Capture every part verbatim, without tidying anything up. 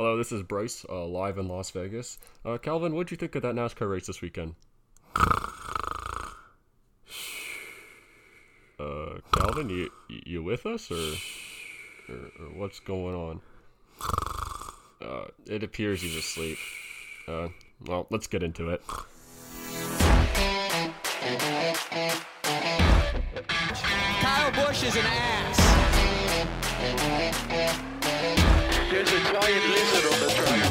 Hello, this is Bryce, uh, live in Las Vegas. Uh, Calvin, what did you think of that NASCAR race this weekend? Uh, Calvin, you you with us, or, or, or what's going on? Uh, it appears he's asleep. Uh, well, let's get into it. Kyle Busch is an ass. There's a giant lizard on the track.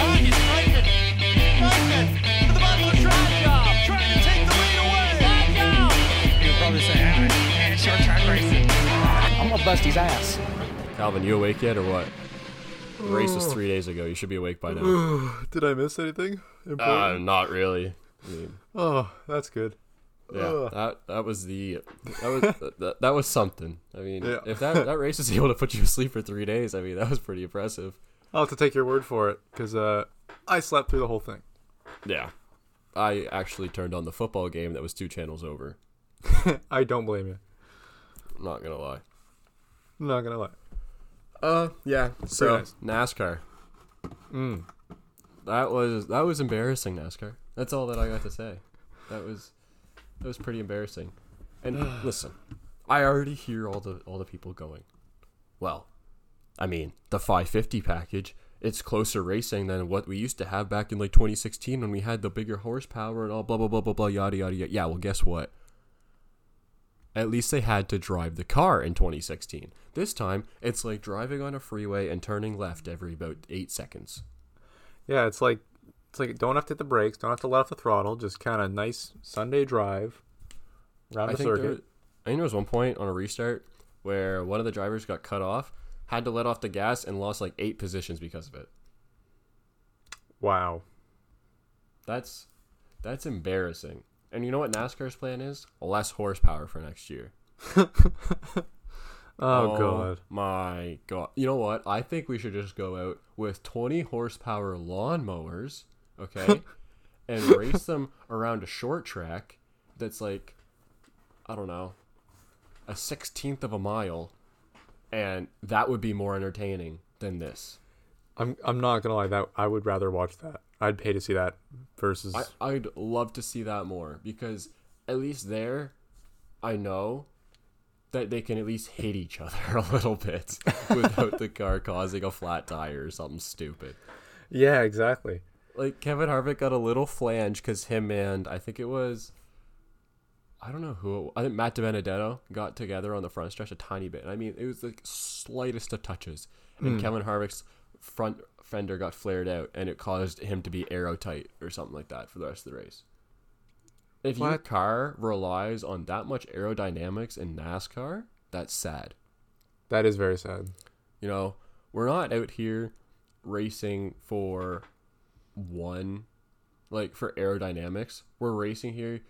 Ah, he's pregnant. Pregnant. To the bottom of the track job. Trying to take the lead away. Back out. You'll probably say, ah, man, it's your track racing. I'm going to bust his ass. Calvin, you awake yet or what? The race was three days ago. You should be awake by now. Did I miss anything important? Uh, not really. I mean, oh, that's good. Yeah, Ugh. that that was the that was that, that was something. I mean, yeah. if that, that race is able to put you to sleep for three days, I mean, that was pretty impressive. I'll have to take your word for it because uh, I slept through the whole thing. Yeah, I actually turned on the football game that was two channels over. I don't blame you. I'm not gonna lie. I'm not gonna lie. Uh, yeah. So nice. NASCAR. Mm. That was that was embarrassing, NASCAR. That's all that I got to say. That was. That was pretty embarrassing. And listen, I already hear all the all the people going, well, I mean, the five fifty package, it's closer racing than what we used to have back in like twenty sixteen when we had the bigger horsepower and all blah, blah, blah, blah, blah, yada, yada, yada. Yeah, well, guess what? At least they had to drive the car in twenty sixteen. This time, it's like driving on a freeway and turning left every about eight seconds. Yeah, it's like... It's like don't have to hit the brakes, don't have to let off the throttle, just kind of nice Sunday drive around the circuit. There, I think there was one point on a restart where one of the drivers got cut off, had to let off the gas, and lost like eight positions because of it. Wow. That's that's embarrassing. And you know what NASCAR's plan is? Less horsepower for next year. oh, oh, God. My God. You know what? I think we should just go out with twenty horsepower lawnmowers. Okay, and race them around a short track that's like, I don't know, a sixteenth of a mile, and that would be more entertaining than this. I'm I'm not gonna lie, that I would rather watch that. I'd pay to see that versus. I, I'd love to see that more because at least there, I know that they can at least hit each other a little bit without the car causing a flat tire or something stupid. Yeah, exactly. Like, Kevin Harvick got a little flange because him and, I think it was, I don't know who, it was, I think Matt DiBenedetto got together on the front stretch a tiny bit. And I mean, it was the slightest of touches. And mm. Kevin Harvick's front fender got flared out, and it caused him to be aero tight or something like that for the rest of the race. If what? Your car relies on that much aerodynamics in NASCAR, that's sad. That is very sad. You know, we're not out here racing for... one like for aerodynamics. We're racing here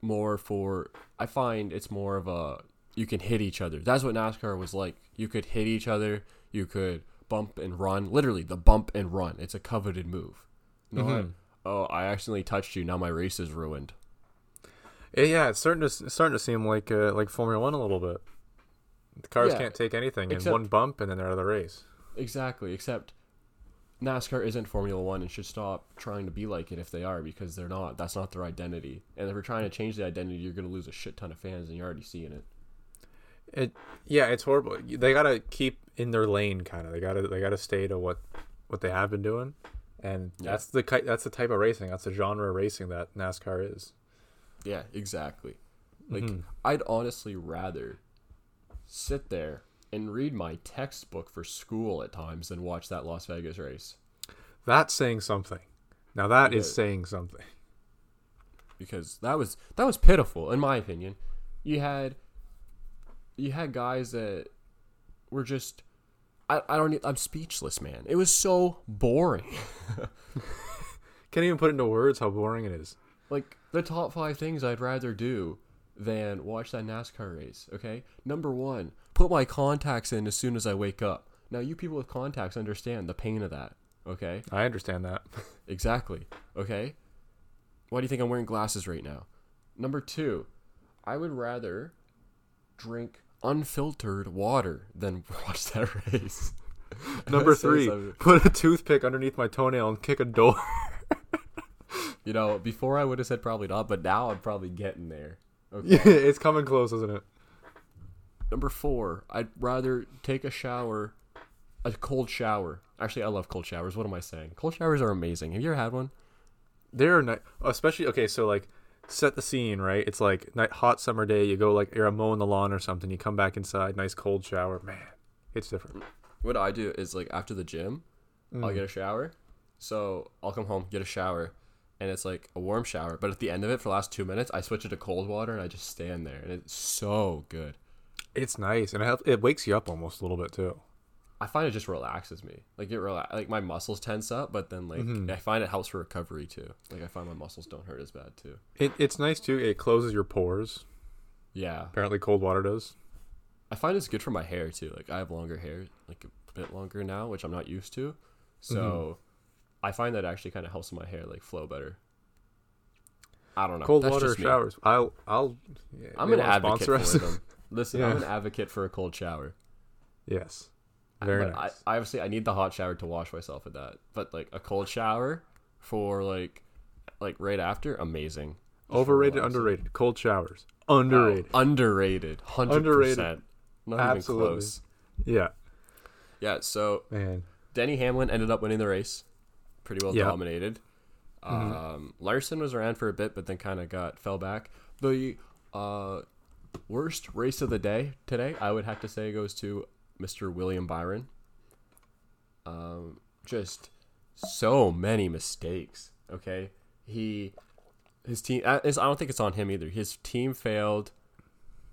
more for, I find it's more of a, you can hit each other. That's what NASCAR was like. You could hit each other, you could bump and run. Literally the bump and run, it's a coveted move. No, mm-hmm. Oh, I accidentally touched you, now my race is ruined. Yeah, it's starting to it's starting to seem like uh, like Formula One a little bit. The cars yeah, can't take anything except, and one bump and then they're out of the race. Exactly, except NASCAR isn't Formula One and should stop trying to be like it if they are, because they're not. That's not their identity. And if we're trying to change the identity, you're going to lose a shit ton of fans, and you're already seeing it. It yeah, it's horrible. They got to keep in their lane, kind of. They got to they got to stay to what, what they have been doing, and yeah. that's the that's the type of racing, that's the genre of racing that NASCAR is. Yeah, exactly. Like mm-hmm. I'd honestly rather sit there and read my textbook for school at times and watch that Las Vegas race. That's saying something. Now that yeah. is saying something. Because that was that was pitiful, in my opinion. You had you had guys that were just I, I don't I'm speechless, man. It was so boring. Can't even put into words how boring it is. Like the top five things I'd rather do than watch that NASCAR race, okay? Number one, put my contacts in as soon as I wake up. Now, you people with contacts understand the pain of that, okay? I understand that. Exactly, okay? Why do you think I'm wearing glasses right now? Number two, I would rather drink unfiltered water than watch that race. Number three, put a toothpick underneath my toenail and kick a door. You know, before I would have said probably not, but now I'm probably getting there. Okay. Yeah, it's coming close, isn't it? Number four, I'd rather take a shower, a cold shower. Actually, I love cold showers. What am I saying? Cold showers are amazing. Have you ever had one? They're nice. Especially, okay, so like, set the scene, right? It's like night, hot summer day. You go like, you're mowing the lawn or something. You come back inside, nice cold shower. Man, it's different. What I do is like after the gym, mm. I'll get a shower. So I'll come home, get a shower. And it's like a warm shower, but at the end of it, for the last two minutes, I switch it to cold water, and I just stand there, and it's so good. It's nice, and it helps, it wakes you up almost a little bit too. I find it just relaxes me, like it relax, like my muscles tense up, but then like mm-hmm. I find it helps for recovery too. Like I find my muscles don't hurt as bad too. It it's nice too. It closes your pores. Yeah. Apparently, cold water does. I find it's good for my hair too. Like I have longer hair, like a bit longer now, which I'm not used to, so. Mm-hmm. I find that actually kind of helps my hair like flow better. I don't know. Cold That's water showers. I'll, I'll, yeah, I'm an advocate for them. Listen, yeah. I'm an advocate for a cold shower. Yes. Very I, nice. I, obviously, I need the hot shower to wash myself with that. But like a cold shower for like, like right after, amazing. Just overrated, underrated. Cold showers. Underrated. Uh, underrated. one hundred percent. Underrated. Not Absolutely. Even close. Yeah. Yeah. So, man. Denny Hamlin ended up winning the race. Pretty well yep. dominated. Mm-hmm. Um, Larson was around for a bit, but then kind of got fell back. The uh, worst race of the day today, I would have to say, goes to Mister William Byron. Um, just so many mistakes. Okay, he, his team. I, I don't think it's on him either. His team failed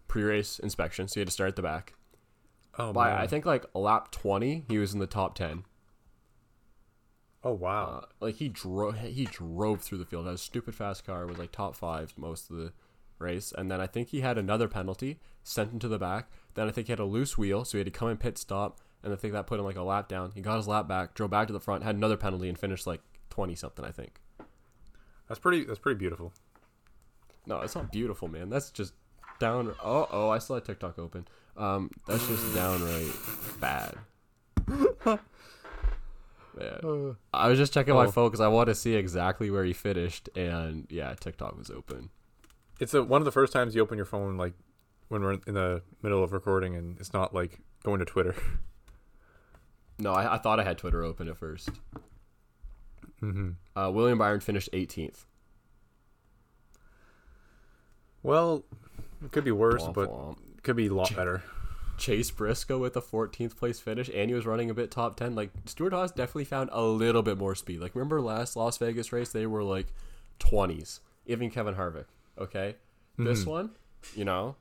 pre-race inspection, so he had to start at the back. Oh, by man. I think like lap twenty, he was in the top ten. Oh wow! Uh, like he drove, he drove through the field. That was a stupid fast car. It was like top five most of the race, and then I think he had another penalty sent him to the back. Then I think he had a loose wheel, so he had to come and pit stop, and I think that put him like a lap down. He got his lap back, drove back to the front, had another penalty, and finished like twenty something. I think. That's pretty. That's pretty beautiful. No, it's not beautiful, man. That's just down. Oh, oh, I still had TikTok open. Um, that's just downright bad. Uh, I was just checking oh. my phone because I want to see exactly where he finished, and yeah, TikTok was open. It's a, one of the first times you open your phone like when we're in the middle of recording, and it's not like going to Twitter. No, I, I thought I had Twitter open at first. Mm-hmm. Uh, William Byron finished eighteenth. Well, it could be worse, womp, but womp. Could be a lot Ch- better. Chase Briscoe with a fourteenth place finish, and he was running a bit top ten. Like Stewart-Haas definitely found a little bit more speed. Like remember last Las Vegas race, they were like twenties. Even Kevin Harvick. Okay, mm-hmm. This one, you know,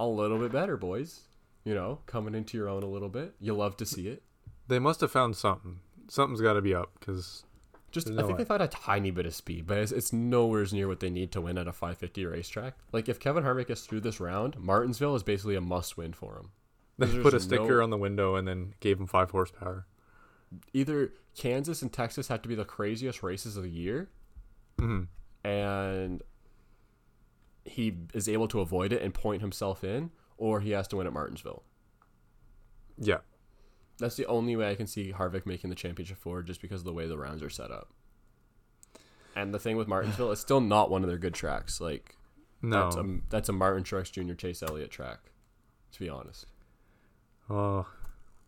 a little bit better, boys. You know, coming into your own a little bit. You love to see it. They must have found something. Something's got to be up because just no I think way. They found a tiny bit of speed, but it's, it's nowhere near what they need to win at a five fifty racetrack. Like if Kevin Harvick gets through this round, Martinsville is basically a must-win for him. They put a sticker no... on the window and then gave him five horsepower. Either Kansas and Texas had to be the craziest races of the year, mm-hmm. and he is able to avoid it and point himself in, or he has to win at Martinsville. Yeah. That's the only way I can see Harvick making the championship four, just because of the way the rounds are set up. And the thing with Martinsville, it's still not one of their good tracks. Like, no. That's a, that's a Martin Truex Junior Chase Elliott track, to be honest. Oh,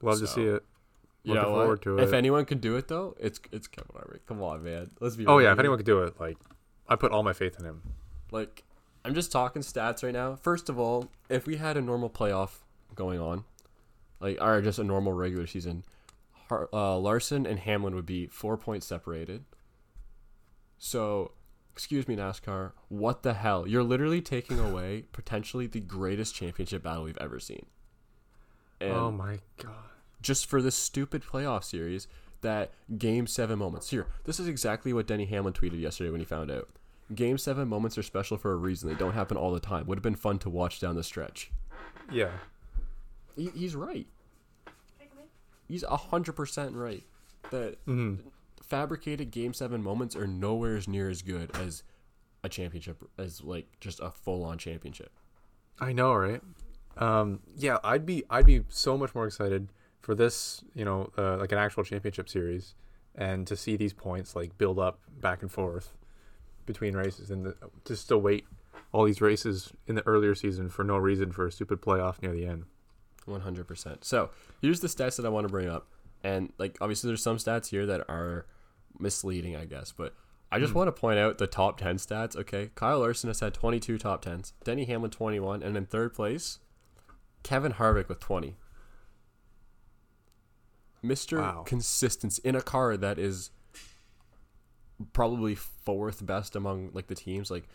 love so, to see it. Looking you know forward to it. If anyone could do it, though, it's it's Kevin Harvick. Come on, man. Let's be. Oh ready. Yeah, if anyone could do it, like I put all my faith in him. Like I'm just talking stats right now. First of all, if we had a normal playoff going on, like or just a normal regular season, uh, Larson and Hamlin would be four points separated. So, excuse me, NASCAR. What the hell? You're literally taking away potentially the greatest championship battle we've ever seen. And oh my god. Just for this stupid playoff series, that game seven moments. Here, this is exactly what Denny Hamlin tweeted yesterday when he found out. Game seven moments are special for a reason. They don't happen all the time. Would have been fun to watch down the stretch. Yeah. He, he's right. He's one hundred percent right. That mm-hmm. fabricated game seven moments are nowhere near as good as a championship, as like just a full-on championship. I know, right? Um, yeah, I'd be I'd be so much more excited for this, you know, uh, like an actual championship series, and to see these points like build up back and forth between races, and the, just to wait all these races in the earlier season for no reason for a stupid playoff near the end. one hundred percent. So here's the stats that I want to bring up. And like, obviously there's some stats here that are misleading, I guess, but I just mm. want to point out the top ten stats. Okay. Kyle Larson has had twenty-two top tens, Denny Hamlin twenty-one, and in third place, Kevin Harvick with twenty. Mister Wow. Consistency in a car that is probably fourth best among like the teams. Like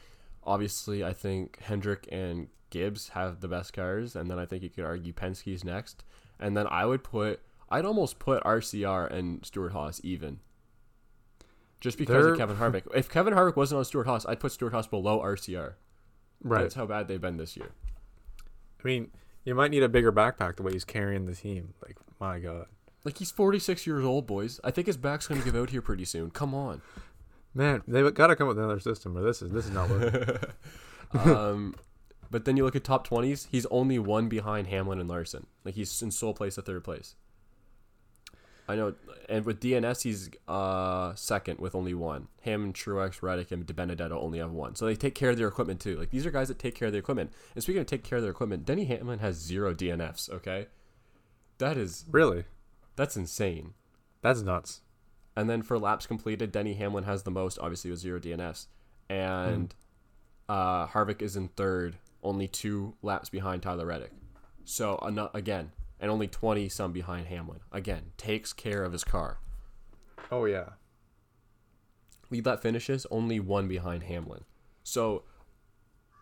obviously I think Hendrick and Gibbs have the best cars, and then I think you could argue Penske's next, and then I would put I'd almost put R C R and Stewart-Haas even, just because They're... of Kevin Harvick. If Kevin Harvick wasn't on Stewart-Haas, I'd put Stewart-Haas below R C R. Right. That's how bad they've been this year. I mean, you might need a bigger backpack the way he's carrying the team. Like, my God. Like, he's forty-six years old, boys. I think his back's going to give out here pretty soon. Come on. Man, they've got to come up with another system, or this is this is not working. um, but then you look at top twenties, he's only one behind Hamlin and Larson. Like, he's in sole place at third place. I know, and with D N S, he's uh, second with only one. Hamlin, Truex, Reddick, and DiBenedetto only have one. So they take care of their equipment, too. Like, these are guys that take care of their equipment. And speaking of take care of their equipment, Denny Hamlin has zero D N Fs, okay? That is... Really? That's insane. That's nuts. And then for laps completed, Denny Hamlin has the most, obviously, with zero D N Fs. And mm. uh, Harvick is in third, only two laps behind Tyler Reddick. So, again... and only twenty-some behind Hamlin. Again, takes care of his car. Oh, yeah. Lead lap finishes, only one behind Hamlin. So,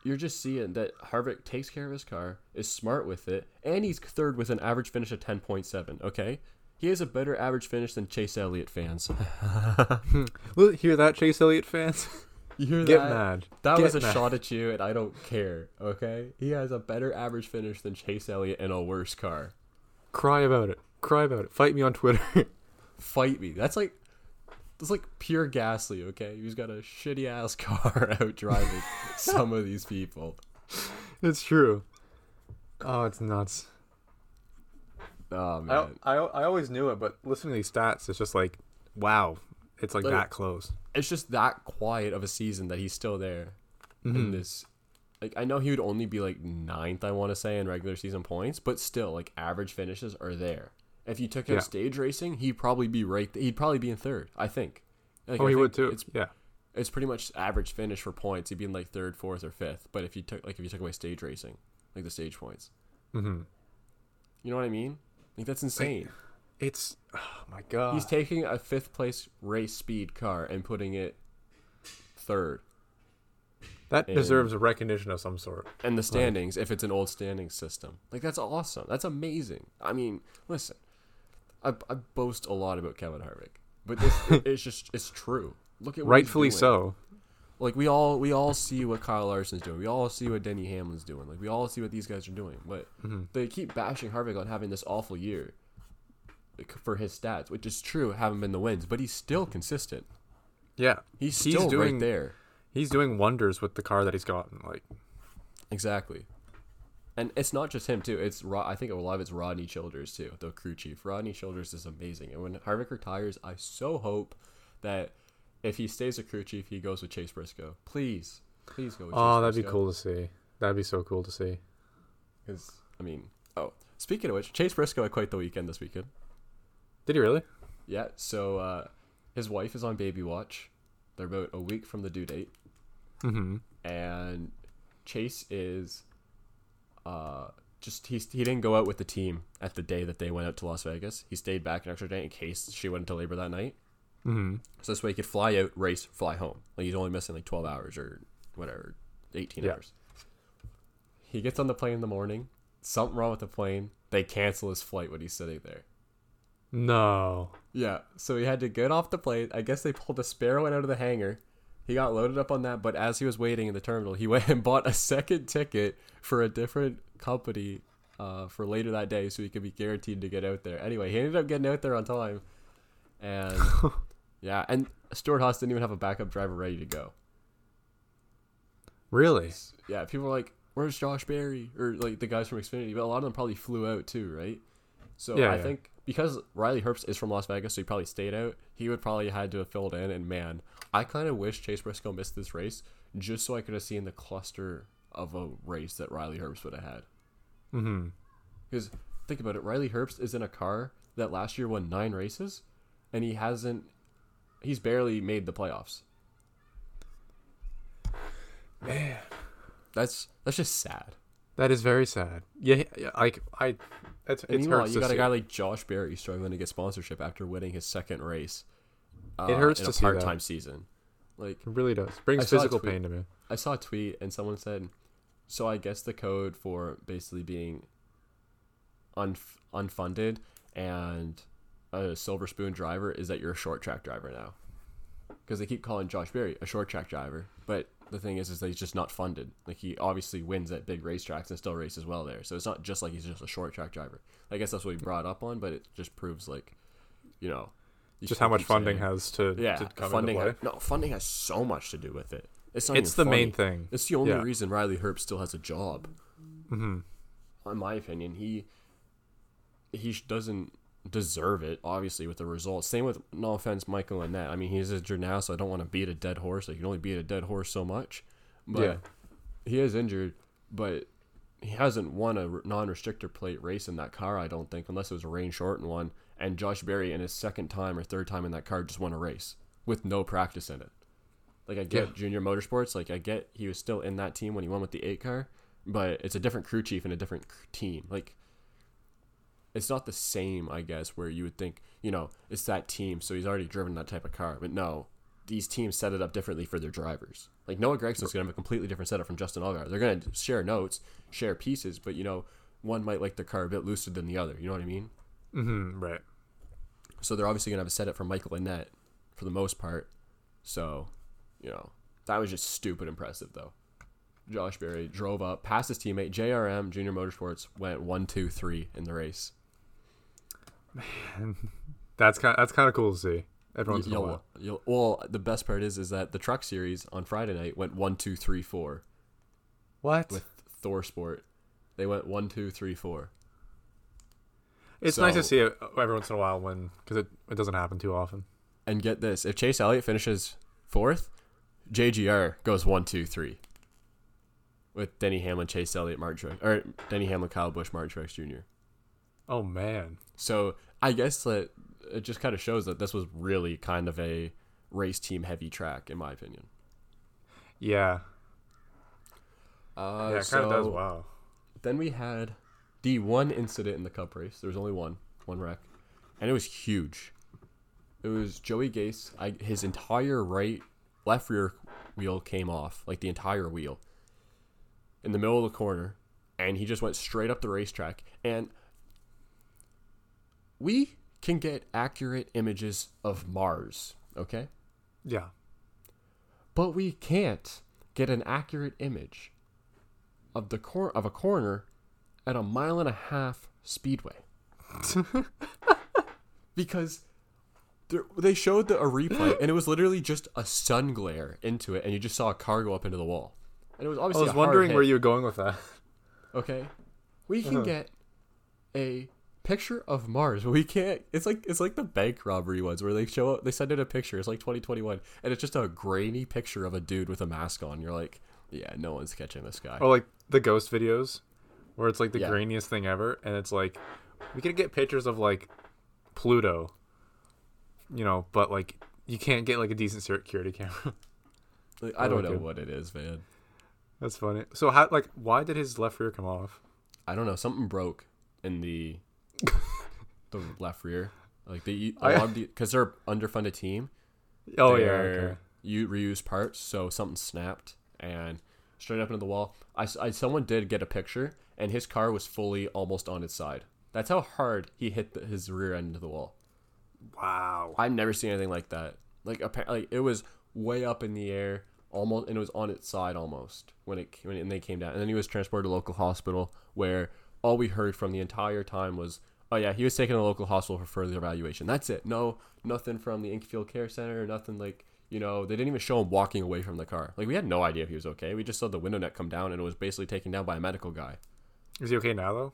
you're just seeing that Harvick takes care of his car, is smart with it, and he's third with an average finish of ten point seven, okay? He has a better average finish than Chase Elliott fans. Hear that, Chase Elliott fans? You hear that? Get mad. That Get was a mad. shot at you, and I don't care, okay? He has a better average finish than Chase Elliott in a worse car. Cry about it. Cry about it. Fight me on Twitter. Fight me. That's like that's like Pierre Gasly, okay? He's got a shitty ass car out driving some of these people. It's true. Oh, it's nuts. Oh man. I, I I always knew it, but listening to these stats, it's just like, wow. It's like, like that close. It's just that quiet of a season that he's still there mm-hmm. in this. Like, I know he would only be like ninth, I want to say, in regular season points, but still, like, average finishes are there. If you took out yeah. stage racing, he'd probably be right. Th- he'd probably be in third, I think. Like, oh, I he think would too. It's, yeah, it's pretty much average finish for points. He'd be in like third, fourth, or fifth. But if you took like if you took away stage racing, like the stage points, mm-hmm. you know what I mean? Like, that's insane. Like, it's oh my God. He's taking a fifth place race speed car and putting it third. That and, deserves a recognition of some sort. And the standings, like, if it's an old standings system. Like, that's awesome. That's amazing. I mean, listen, I, I boast a lot about Kevin Harvick, but this it's just it's true. Look at what rightfully he's doing. so. Like, we all we all see what Kyle Larson's doing. We all see what Denny Hamlin's doing. Like, we all see what these guys are doing. But mm-hmm. they keep bashing Harvick on having this awful year for his stats, which is true. Haven't been the wins, but he's still consistent. Yeah, he's still he's doing, right there. He's doing wonders with the car that he's gotten. Like, exactly. And it's not just him too. It's Ro- I think a lot of it's Rodney Childers too, the crew chief. Rodney Childers is amazing. And when Harvick retires, I so hope that if he stays a crew chief, he goes with Chase Briscoe. Please, please go with Chase Oh, that'd Briscoe. be cool to see. That'd be so cool to see. Because I mean, oh, speaking of which, Chase Briscoe had quite the weekend this weekend. Did he really? Yeah. So uh, his wife is on baby watch. They're about a week from the due date. Mm-hmm. And Chase is uh, just, he, he didn't go out with the team at the day that they went out to Las Vegas. He stayed back an extra day in case she went into labor that night. Mm-hmm. So this way he could fly out, race, fly home. Like, he's only missing like twelve hours or whatever, eighteen yeah. hours. He gets on the plane in the morning. Something wrong with the plane. They cancel his flight when he's sitting there. No. Yeah, so he had to get off the plane. I guess they pulled a spare one out of the hangar. He got loaded up on that, but as he was waiting in the terminal, he went and bought a second ticket for a different company uh, for later that day so he could be guaranteed to get out there. Anyway, he ended up getting out there on time. And, yeah, and Stewart-Haas didn't even have a backup driver ready to go. Really? Yeah, people were like, where's Josh Berry? Or, like, the guys from Xfinity. But a lot of them probably flew out, too, right? So yeah, I yeah. think because Riley Herbst is from Las Vegas, so he probably stayed out, he would probably had to have filled in. And man, I kind of wish Chase Briscoe missed this race just so I could have seen the cluster of a race that Riley Herbst would have had. Mm-hmm. Because think about it, Riley Herbst is in a car that last year won nine races, and he hasn't, he's barely made the playoffs. Man, that's that's just sad. That is very sad. Yeah, like I, that's and it hurts. You got a guy like Josh Berry struggling to get sponsorship after winning his second race. Uh, it hurts in to a see part-time that. season. Like, it really does. Brings I physical pain to me. I saw a tweet and someone said, "So I guess the code for basically being unf- unfunded and a silver spoon driver is that you're a short track driver now," because they keep calling Josh Berry a short track driver, but the thing is, is that he's just not funded. Like, he obviously wins at big racetracks and still races well there. So it's not just like he's just a short track driver. I guess that's what we brought up on, but it just proves, like, you know, you just how much funding saying. has to, yeah, to come funding into play. Ha- no, funding has so much to do with it. It's not. It's the funny. main thing. It's the only yeah. reason Riley Herbst still has a job. Mm-hmm. In my opinion, he he doesn't deserve it. Obviously, with the results. Same with, no offense, Michael Annette. I mean, he's injured now, so I don't want to beat a dead horse. I can only beat a dead horse so much. But yeah. he is injured, but he hasn't won a non-restrictor plate race in that car, I don't think, unless it was a rain shortened one. And Josh Berry, in his second time or third time in that car, just won a race with no practice in it. Like, I get yeah. Junior Motorsports. Like, I get he was still in that team when he won with the eight car, but it's a different crew chief and a different team. Like, it's not the same, I guess, where you would think, you know, it's that team, so he's already driven that type of car. But no, these teams set it up differently for their drivers. Like, Noah Gregson's going to have a completely different setup from Justin Allgaier. They're going to share notes, share pieces, but, you know, one might like their car a bit looser than the other. You know what I mean? Mm-hmm, right. So they're obviously going to have a setup from Michael Annette for the most part. So, you know, that was just stupid impressive, though. Josh Berry drove up, passed his teammate, J R M, Junior Motorsports, went one two three in the race. Man, that's kind of, that's kind of cool to see. Everyone's you'll, you'll, well, the best part is is that the Truck Series on Friday night went one two three four. What? With Thor Sport, they went one two three four. It's so nice to see it every once in a while when because it, it doesn't happen too often. And get this: if Chase Elliott finishes fourth, J G R goes one two three. With Denny Hamlin, Chase Elliott, Martin Truex, or Denny Hamlin, Kyle Busch, Martin Truex Junior Oh man. So I guess that it just kind of shows that this was really kind of a race team heavy track, in my opinion. Yeah. Uh, yeah, it so kind of does. Wow. Then we had the one incident in the Cup race. There was only one, one wreck, and it was huge. It was Joey Gase. I, his entire right, left rear wheel came off, like the entire wheel, in the middle of the corner, and he just went straight up the racetrack. And we can get accurate images of Mars, okay? Yeah. But we can't get an accurate image of the cor- of a corner at a mile and a half speedway. Because there, they showed the, a replay, and it was literally just a sun glare into it, and you just saw a car go up into the wall. And it was obviously I was a wondering hard hit. Where you were going with that. Okay. We can uh-huh. get a picture of Mars. We can't. It's like it's like the bank robbery ones where they show up. They send in a picture. It's like twenty twenty-one, and it's just a grainy picture of a dude with a mask on. You're like, yeah, no one's catching this guy. Or like the ghost videos, where it's like the yeah. grainiest thing ever, and it's like we could get pictures of like Pluto, you know, but like you can't get like a decent security camera. Like, I don't know good. what it is, man. That's funny. So how like why did his left rear come off? I don't know. Something broke in the. the left rear, like they because they're underfunded team. Oh yeah, okay. You reuse parts, so something snapped and straight up into the wall. I, I someone did get a picture, and his car was fully almost on its side. That's how hard he hit the, his rear end into the wall. Wow, I've never seen anything like that. Like apparently, like, it was way up in the air, almost, and it was on its side almost when it when it, and they came down. And then he was transported to a local hospital where. All we heard from the entire time was, oh yeah, he was taken to a local hospital for further evaluation. That's it. No, nothing from the Inglefield Care Center, nothing like, you know, they didn't even show him walking away from the car. Like, we had no idea if he was okay. We just saw the window net come down, and it was basically taken down by a medical guy. Is he okay now, though?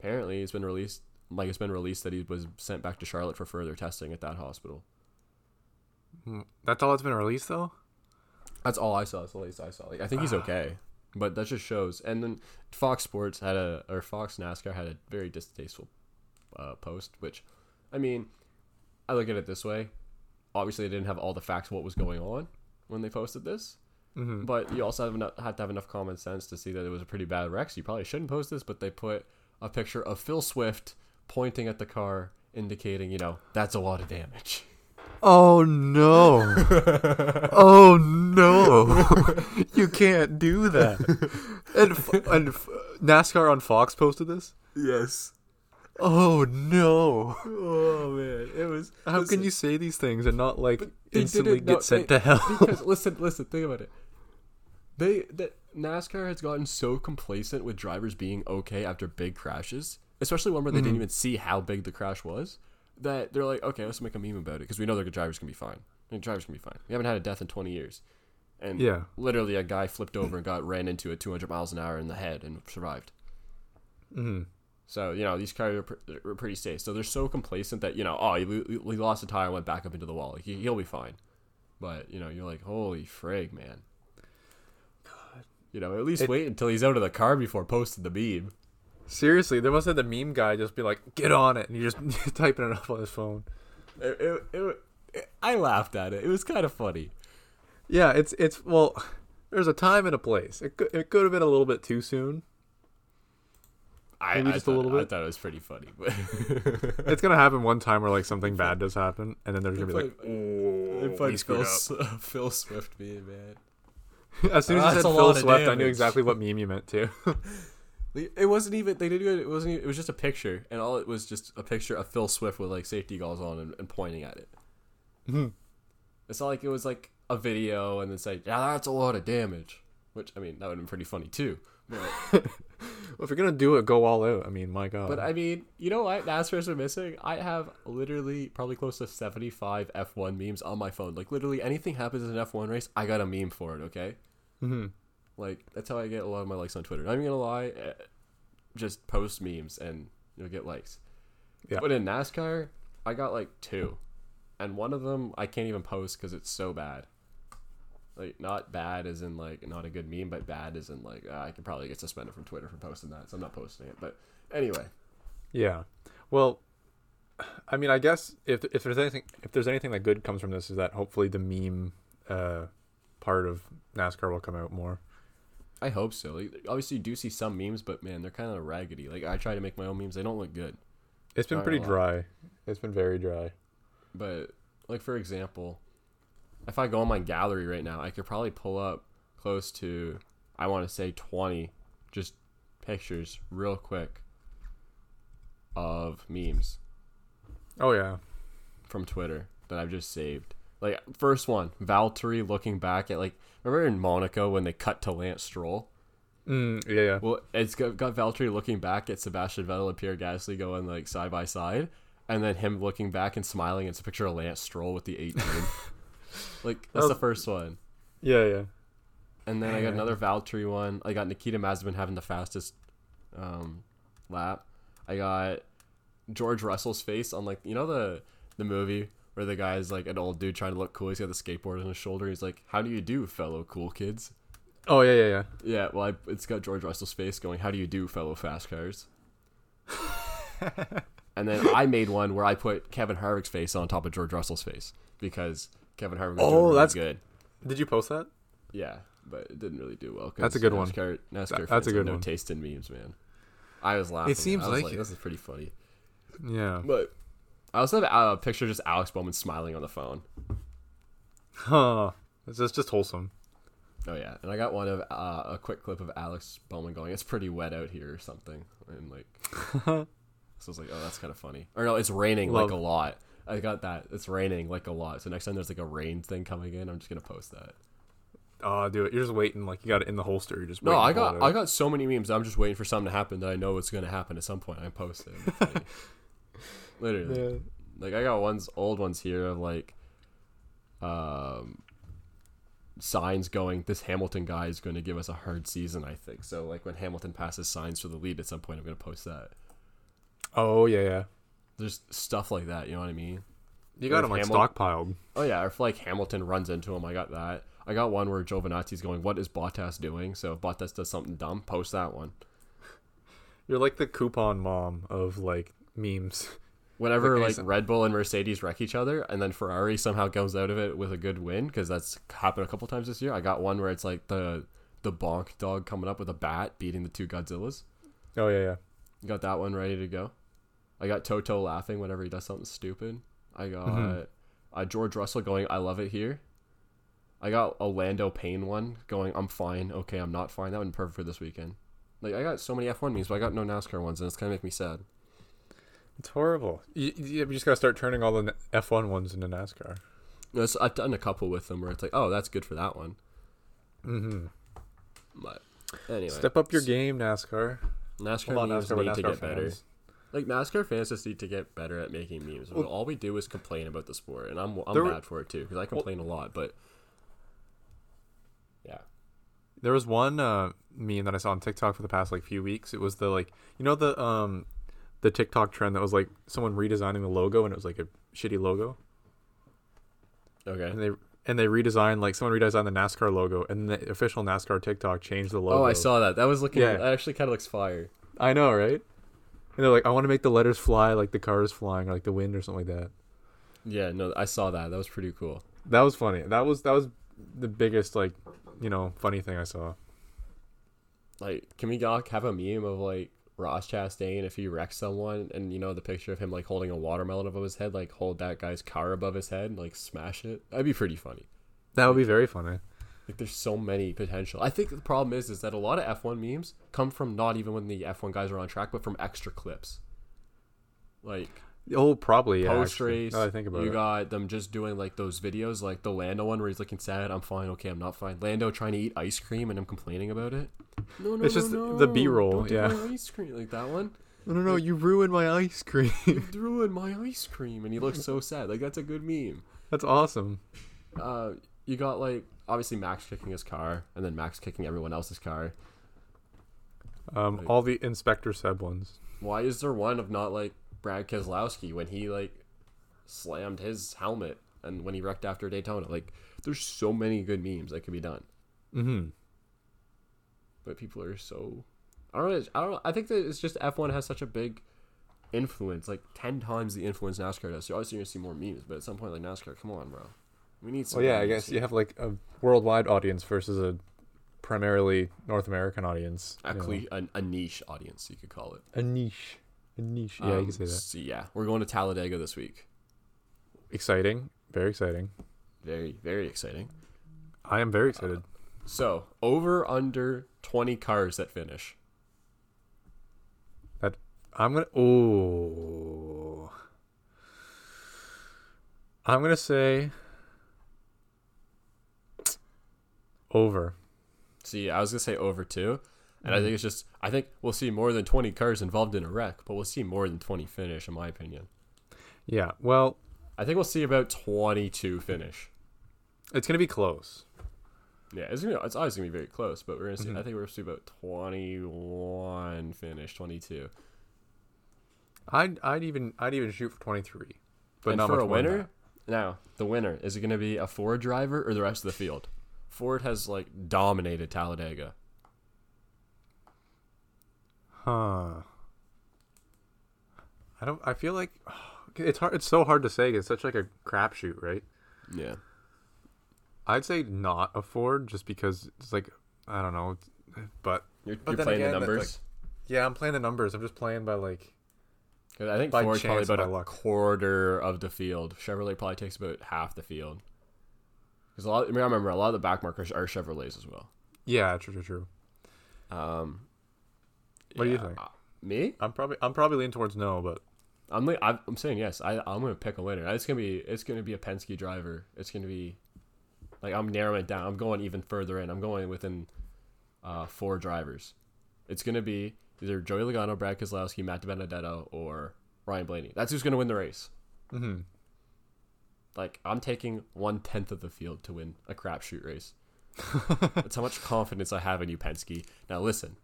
Apparently, he's been released like it's been released that he was sent back to Charlotte for further testing at that hospital. That's all that's been released, though? That's all I saw. That's the latest I saw. Like, I think he's okay, but that just shows. And then Fox Sports had a, or Fox NASCAR had a very distasteful uh, post, which, I mean, I look at it this way. Obviously, they didn't have all the facts of what was going on when they posted this, mm-hmm. but you also have, enough, have to have enough common sense to see that it was a pretty bad wreck, so you probably shouldn't post this, but they put a picture of Phil Swift pointing at the car, indicating, you know, that's a lot of damage. Oh no. Oh no. You can't do that. And, and NASCAR on Fox posted this? Yes. Oh no. Oh man. It was How listen, can you say these things and not like instantly get no, sent they, to hell? Because listen, listen, think about it. They the, NASCAR has gotten so complacent with drivers being okay after big crashes, especially one where they mm-hmm. didn't even see how big the crash was. That they're like, okay, let's make a meme about it because we know the drivers can be fine. The drivers can be fine. We haven't had a death in twenty years. And yeah. literally a guy flipped over and got ran into at two hundred miles an hour in the head and survived. Mm-hmm. So, you know, these cars are, pre- are pretty safe. So they're so complacent that, you know, oh, he, he lost a tire and went back up into the wall. Like, he, he'll be fine. But, you know, you're like, holy frig, man. God. You know, at least it, wait until he's out of the car before posting the meme. Seriously, there must have the meme guy just be like, get on it, and you're just typing it up on his phone. It, it, it, it, I laughed at it. It was kind of funny. Yeah, it's, it's well, there's a time and a place. It could, it could have been a little bit too soon. I, Maybe I just thought, a little bit. I thought it was pretty funny. But it's going to happen one time where like something bad does happen, and then they're going to be played, like, oh, he's Phil, Phil Swift meme, man. As soon as uh, you said Phil Swift, damage. I knew exactly what meme you meant, too. It wasn't even, they didn't even, it wasn't even, it was just a picture, and all it was just a picture of Phil Swift with, like, safety goggles on and, and pointing at it. Mm-hmm. It's not like it was, like, a video and then say, yeah, that's a lot of damage, which, I mean, that would have been pretty funny, too. But, well, if you're going to do it, go all out. I mean, my God. But, I mean, you know what NASCAR's are missing? I have literally probably close to seventy-five F one memes on my phone. Like, literally anything happens in an F one race, I got a meme for it, okay? Mm-hmm. Like, that's how I get a lot of my likes on Twitter. Not even gonna lie, just post memes and you'll get likes. Yeah. But in NASCAR, I got like two, and one of them I can't even post because it's so bad. Like, not bad as in like not a good meme, but bad as in like uh, I could probably get suspended from Twitter for posting that, so I'm not posting it. But anyway. Yeah. Well, I mean, I guess if if there's anything if there's anything that good comes from this is that hopefully the meme uh, part of NASCAR will come out more. I hope so. Like, obviously, you do see some memes, but man, they're kind of raggedy. Like, I try to make my own memes; they don't look good. It's been pretty dry. It's been very dry. But like, for example, if I go on my gallery right now, I could probably pull up close to, I want to say, twenty just pictures, real quick, of memes. Oh yeah, from Twitter that I've just saved. Like, first one, Valtteri looking back at, like, remember in Monaco when they cut to Lance Stroll? Mm, yeah, yeah. Well, it's got, got Valtteri looking back at Sebastian Vettel and Pierre Gasly going, like, side by side, and then him looking back and smiling, and it's a picture of Lance Stroll with the eighteen. Like, that's the first one. Yeah, yeah. And then yeah. I got another Valtteri one. I got Nikita Mazepin having the fastest um, lap. I got George Russell's face on, like, you know the the movie where the guy's like an old dude trying to look cool. He's got the skateboard on his shoulder. He's like, how do you do, fellow cool kids? Oh, yeah, yeah, yeah. Yeah, well, I, it's got George Russell's face going, how do you do, fellow fast cars? And then I made one where I put Kevin Harvick's face on top of George Russell's face because Kevin Harvick was oh, really that's good. Did you post that? Yeah, but it didn't really do well. That's a good NASCAR, one. NASCAR that's a good no one. No taste in memes, man. I was laughing. It seems I was like, like it. This is pretty funny. Yeah. But I also have a picture of just Alex Bowman smiling on the phone. Huh. This is just wholesome. Oh, yeah. And I got one of uh, a quick clip of Alex Bowman going, it's pretty wet out here or something. And like, so I was like, oh, that's kind of funny. Or no, it's raining Love. like a lot. I got that. It's raining like a lot. So next time there's like a rain thing coming in, I'm just going to post that. Oh, dude, you're just waiting. Like, you got it in the holster. You're just waiting. No, I got, I got so many memes. I'm just waiting for something to happen that I know it's going to happen at some point. I post it. Literally. Yeah. Like, I got ones, old ones here of, like, um, Sainz going, this Hamilton guy is going to give us a hard season, I think. So, like, when Hamilton passes Sainz for the lead at some point, I'm going to post that. Oh, yeah, yeah. There's stuff like that, you know what I mean? You got them, like, Hamil- stockpiled. Oh, yeah, or if, like, Hamilton runs into him, I got that. I got one where Giovinazzi's going, what is Bottas doing? So if Bottas does something dumb, post that one. You're like the coupon mom of, like, memes. Whenever, like, like Red Bull and Mercedes wreck each other, and then Ferrari somehow comes out of it with a good win, because that's happened a couple times this year. I got one where it's, like, the the bonk dog coming up with a bat, beating the two Godzillas. Oh, yeah, yeah. You got that one ready to go. I got Toto laughing whenever he does something stupid. I got mm-hmm. uh, George Russell going, I love it here. I got a Lando Payne one going, I'm fine. Okay, I'm not fine. That would be perfect for this weekend. Like, I got so many F one memes, but I got no NASCAR ones, and it's going to make me sad. It's horrible. You, you just got to start turning all the F one ones into NASCAR. No, so I've done a couple with them where it's like, oh, that's good for that one. Mm-hmm. But anyway. Step up your game, NASCAR. NASCAR memes NASCAR, need NASCAR to get fans. better. Like, NASCAR fans just need to get better at making memes. Well, all we do is complain about the sport, and I'm I'm bad were, for it too because I complain well, a lot. But yeah, there was one uh, meme that I saw on TikTok for the past like few weeks. It was the like you know the um the TikTok trend that was like someone redesigning the logo, and it was like a shitty logo. Okay. And they and they redesigned like someone redesigned the NASCAR logo, and the official NASCAR TikTok changed the logo. Oh, I saw that. That was looking. Yeah. That actually kind of looks fire. I know, right? And they're like, I want to make the letters fly like the car is flying, or like the wind or something like that. Yeah, no, I saw that. That was pretty cool. That was funny. That was that was the biggest, like, you know, funny thing I saw. Like, can we have a meme of, like, Ross Chastain if he wrecks someone and, you know, the picture of him, like, holding a watermelon above his head, like, hold that guy's car above his head and, like, smash it? That'd be pretty funny. That would be very funny. Like, there's so many potential. I think the problem is is that a lot of F one memes come from not even when the F one guys are on track, but from extra clips. Like, oh, probably yeah, post race. I think about you it. Got them just doing like those videos, like the Lando one where he's looking sad. I'm fine. Okay, I'm not fine. Lando trying to eat ice cream and I'm complaining about it. No, no, it's no, just no. the B-roll. Don't yeah, do my ice cream like that one. No, no, no. Like, you ruined my ice cream. You ruined my ice cream, and he looks so sad. Like, that's a good meme. That's awesome. Uh, you got like. Obviously, Max kicking his car, and then Max kicking everyone else's car. Um, like, all the Inspector Seb ones. Why is there one of not, like, Brad Keselowski when he, like, slammed his helmet and when he wrecked after Daytona? Like, there's so many good memes that can be done. Mm-hmm. But people are so... I don't know. I, don't know. I think that it's just F one has such a big influence, like, ten times the influence NASCAR does. So obviously, you're going to see more memes, but at some point, like, NASCAR, come on, bro. We need some. Well, yeah, I guess you have like a worldwide audience versus a primarily North American audience. Actually, a, a niche audience, you could call it. A niche. A niche. Yeah, um, you can say that. So yeah, we're going to Talladega this week. Exciting. Very exciting. Very, very exciting. I am very excited. Uh, so, over under twenty cars that finish. That I'm going to... Oh. I'm going to say... Over. See, I was gonna say over too, and mm-hmm. I think it's just I think we'll see more than twenty cars involved in a wreck, but we'll see more than twenty finish, in my opinion. Yeah, well, I think we'll see about twenty-two finish. It's gonna be close. Yeah, it's gonna it's always gonna be very close, but we're gonna see. Mm-hmm. I think we're gonna see about twenty-one finish, twenty-two. I'd I'd even I'd even shoot for twenty-three, but and not for much a winner. Now the winner is it gonna be a Ford driver or the rest of the field? Ford has, like, dominated Talladega. Huh. I don't... I feel like... Oh, it's hard. It's so hard to say. It's such, like, a crapshoot, right? Yeah. I'd say not a Ford, just because it's, like... I don't know. But... You're, but you're playing again, the numbers? Like, yeah, I'm playing the numbers. I'm just playing by, like... I think Ford's probably about a luck. quarter of the field. Chevrolet probably takes about half the field. Because a lot, I mean, I remember a lot of the back markers are Chevrolets as well. Yeah, true, true, true. Um, what yeah, do you think? Uh, me? I'm probably, I'm probably leaning towards no, but I'm, like, I'm, I'm saying yes. I, I'm gonna pick a winner. It's gonna be, it's gonna be a Penske driver. It's gonna be, like, I'm narrowing it down. I'm going even further in. I'm going within, uh, four drivers. It's gonna be either Joey Logano, Brad Keselowski, Matt DiBenedetto, or Ryan Blaney. That's who's gonna win the race. Mm-hmm. Like, I'm taking one-tenth of the field to win a crapshoot race. That's how much confidence I have in you, Penske. Now, listen.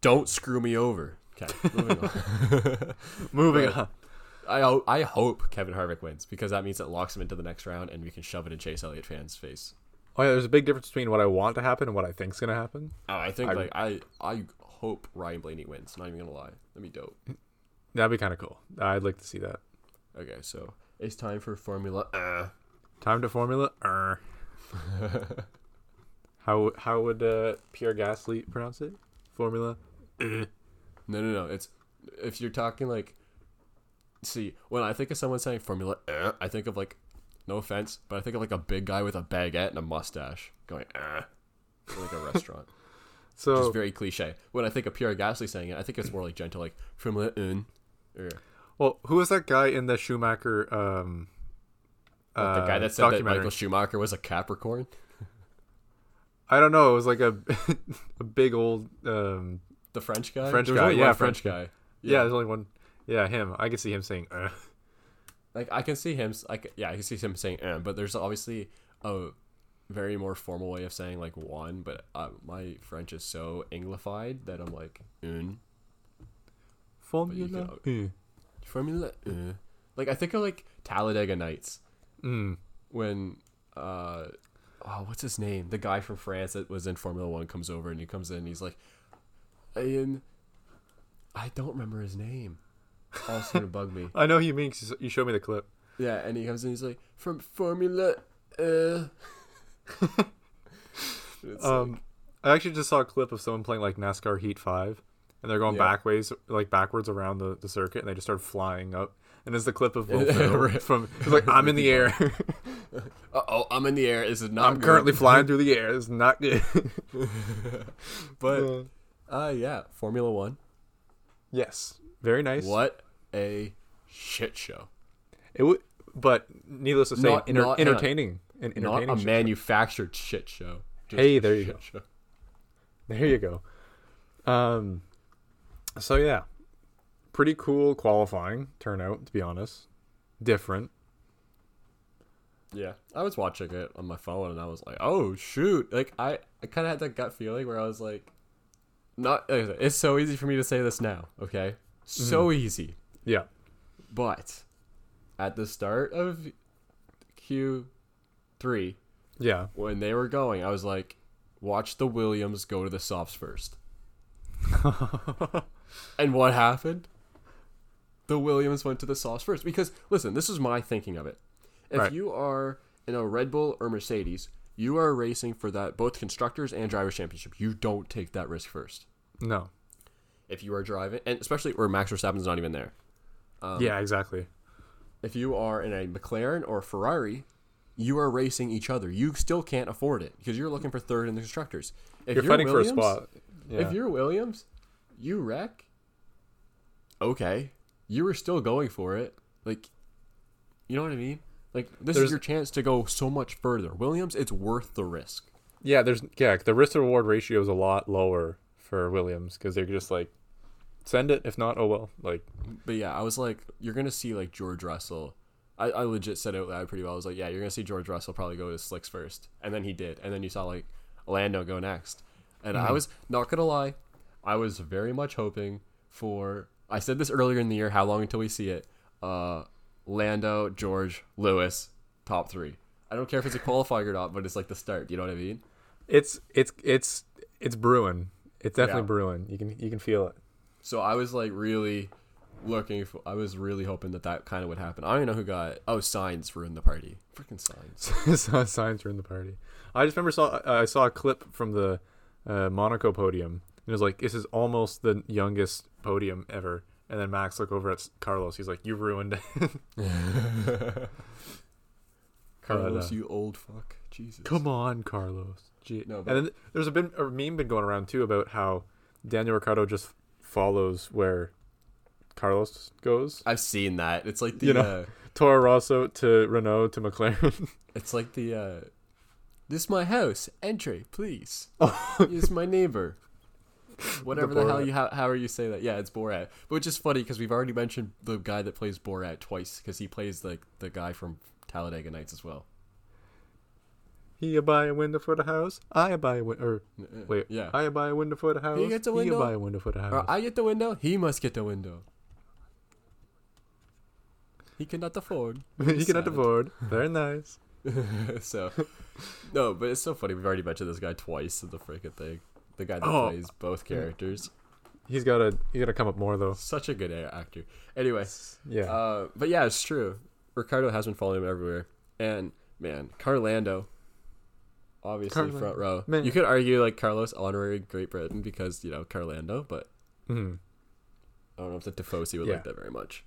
Don't screw me over. Okay, moving on. moving but, on. I I hope Kevin Harvick wins, because that means it locks him into the next round and we can shove it in Chase Elliott fans' face. Oh yeah, there's a big difference between what I want to happen and what I think's gonna happen. Oh, I think I, like I I hope Ryan Blaney wins. Not even gonna lie, that'd be dope. That'd be kind of cool. I'd like to see that. Okay, so it's time for Formula. Uh. Time to Formula. Uh. how how would uh, Pierre Gasly pronounce it? Formula. Uh. No, no, no. It's if you're talking like. See, when I think of someone saying Formula, uh, I think of like, no offense, but I think of like a big guy with a baguette and a mustache going uh, like a restaurant. So just very cliche. When I think of Pierre Gasly saying it, I think it's more like gentle, like Formula Un. Uh. Well, who was that guy in the Schumacher? Um, uh, the guy that said that Michael Schumacher was a Capricorn. I don't know. It was like a a big old um, the French guy. French guy, yeah, French guy. Yeah, there's only one. Yeah, him. I can see him saying, uh. Like, I can see him, like, yeah, I can see him saying, uh, but there's obviously a very more formal way of saying, like, one, but uh, my French is so Anglified that I'm like, un. Formula, can, uh, Formula, uh. Like, I think of, like, Talladega Nights. Mm. When, uh, oh, what's his name? The guy from France that was in Formula One comes over, and he comes in, and he's like, Ian, I don't remember his name. Also gonna bug me. I know who you mean, because you showed me the clip. Yeah, and he comes in, he's like, from Formula. Uh. um, like... I actually just saw a clip of someone playing like NASCAR Heat Five, and they're going yeah. backways, like backwards around the, the circuit, and they just start flying up. And there's the clip of Will from he's like, I'm in the air. uh oh, I'm in the air. This is not. I'm good. currently flying through the air. This is not good. But, uh, yeah, Formula One. Yes, very nice. What? A shit show. It would, but needless to say, not, inter- not, entertaining, an entertaining, not a shit manufactured show. shit show. Just hey, there you go. Show. There you go. Um, so yeah, pretty cool qualifying turnout, to be honest. Different. Yeah, I was watching it on my phone and I was like, "Oh shoot!" Like I, I kind of had that gut feeling where I was like, "Not." Like, it's so easy for me to say this now. Okay, so mm. easy. Yeah, but at the start of Q three, yeah, when they were going, I was like, watch the Williams go to the softs first. And what happened? The Williams went to the softs first, because listen, this is my thinking of it. If right. you are in a Red Bull or Mercedes, you are racing for that both constructors and drivers championship. You don't take that risk first. No. If you are driving, and especially where Max Verstappen's not even there. Um, yeah, exactly. If you are in a McLaren or a Ferrari, you are racing each other. You still can't afford it because you're looking for third in the constructors. If you're, you're fighting Williams, for a spot. Yeah. If you're Williams, you wreck. Okay. You were still going for it. Like, you know what I mean? Like, this there's, is your chance to go so much further. Williams, it's worth the risk. Yeah, there's yeah, the risk to reward ratio is a lot lower for Williams, because they're just like, send it. If not, oh well. Like, but yeah, I was like, you're gonna see like George Russell. I, I legit said it out loud pretty well. I was like, yeah, you're gonna see George Russell probably go to slicks first, and then he did, and then you saw like Lando go next. And mm-hmm. I was not gonna lie, I was very much hoping for. I said this earlier in the year. How long until we see it? Uh, Lando, George, Lewis, top three. I don't care if it's a qualifier or not, but it's like the start. You know what I mean? It's it's it's it's brewing. It's definitely yeah. brewing. You can you can feel it. So I was like really looking for. I was really hoping that that kind of would happen. I don't even know who got. Oh, Sainz ruined the party. Freaking Sainz. Sainz ruined the party. I just remember saw. Uh, I saw a clip from the uh, Monaco podium. It was like, this is almost the youngest podium ever. And then Max looked over at Carlos. He's like, "You ruined it." Carlos, uh, you old fuck. Jesus. Come on, Carlos. Gee. No, and then there's a, been, a meme been going around too about how Daniel Ricciardo just follows where Carlos goes. I've seen that. It's like the you know, uh, Toro Rosso to Renault to McLaren. It's like the uh, this is my house. Entry, please. Oh. He's my neighbor. Whatever the, the hell you how how are you say that? Yeah, it's Borat. But which is funny because we've already mentioned the guy that plays Borat twice, because he plays like the guy from Talladega Nights as well. He'll buy a window for the house. I buy a window. Or, wait, yeah. I buy a window for the house. He gets a window. He'll buy a window for the house. Or I get the window. He must get the window. He cannot afford. he cannot afford. Very nice. So, no, but it's so funny. We've already mentioned this guy twice in the freaking thing. The guy that oh. plays both characters. He's gotta, he's gotta come up more though. Such a good actor. Anyway, yeah. Uh, but yeah, it's true. Ricardo has been following him everywhere, and man, Carlando, obviously Carlando. Front row. Man. You could argue like Carlos honorary Great Britain because you know Carlando, but mm-hmm. I don't know if the Tifosi would yeah. like that very much.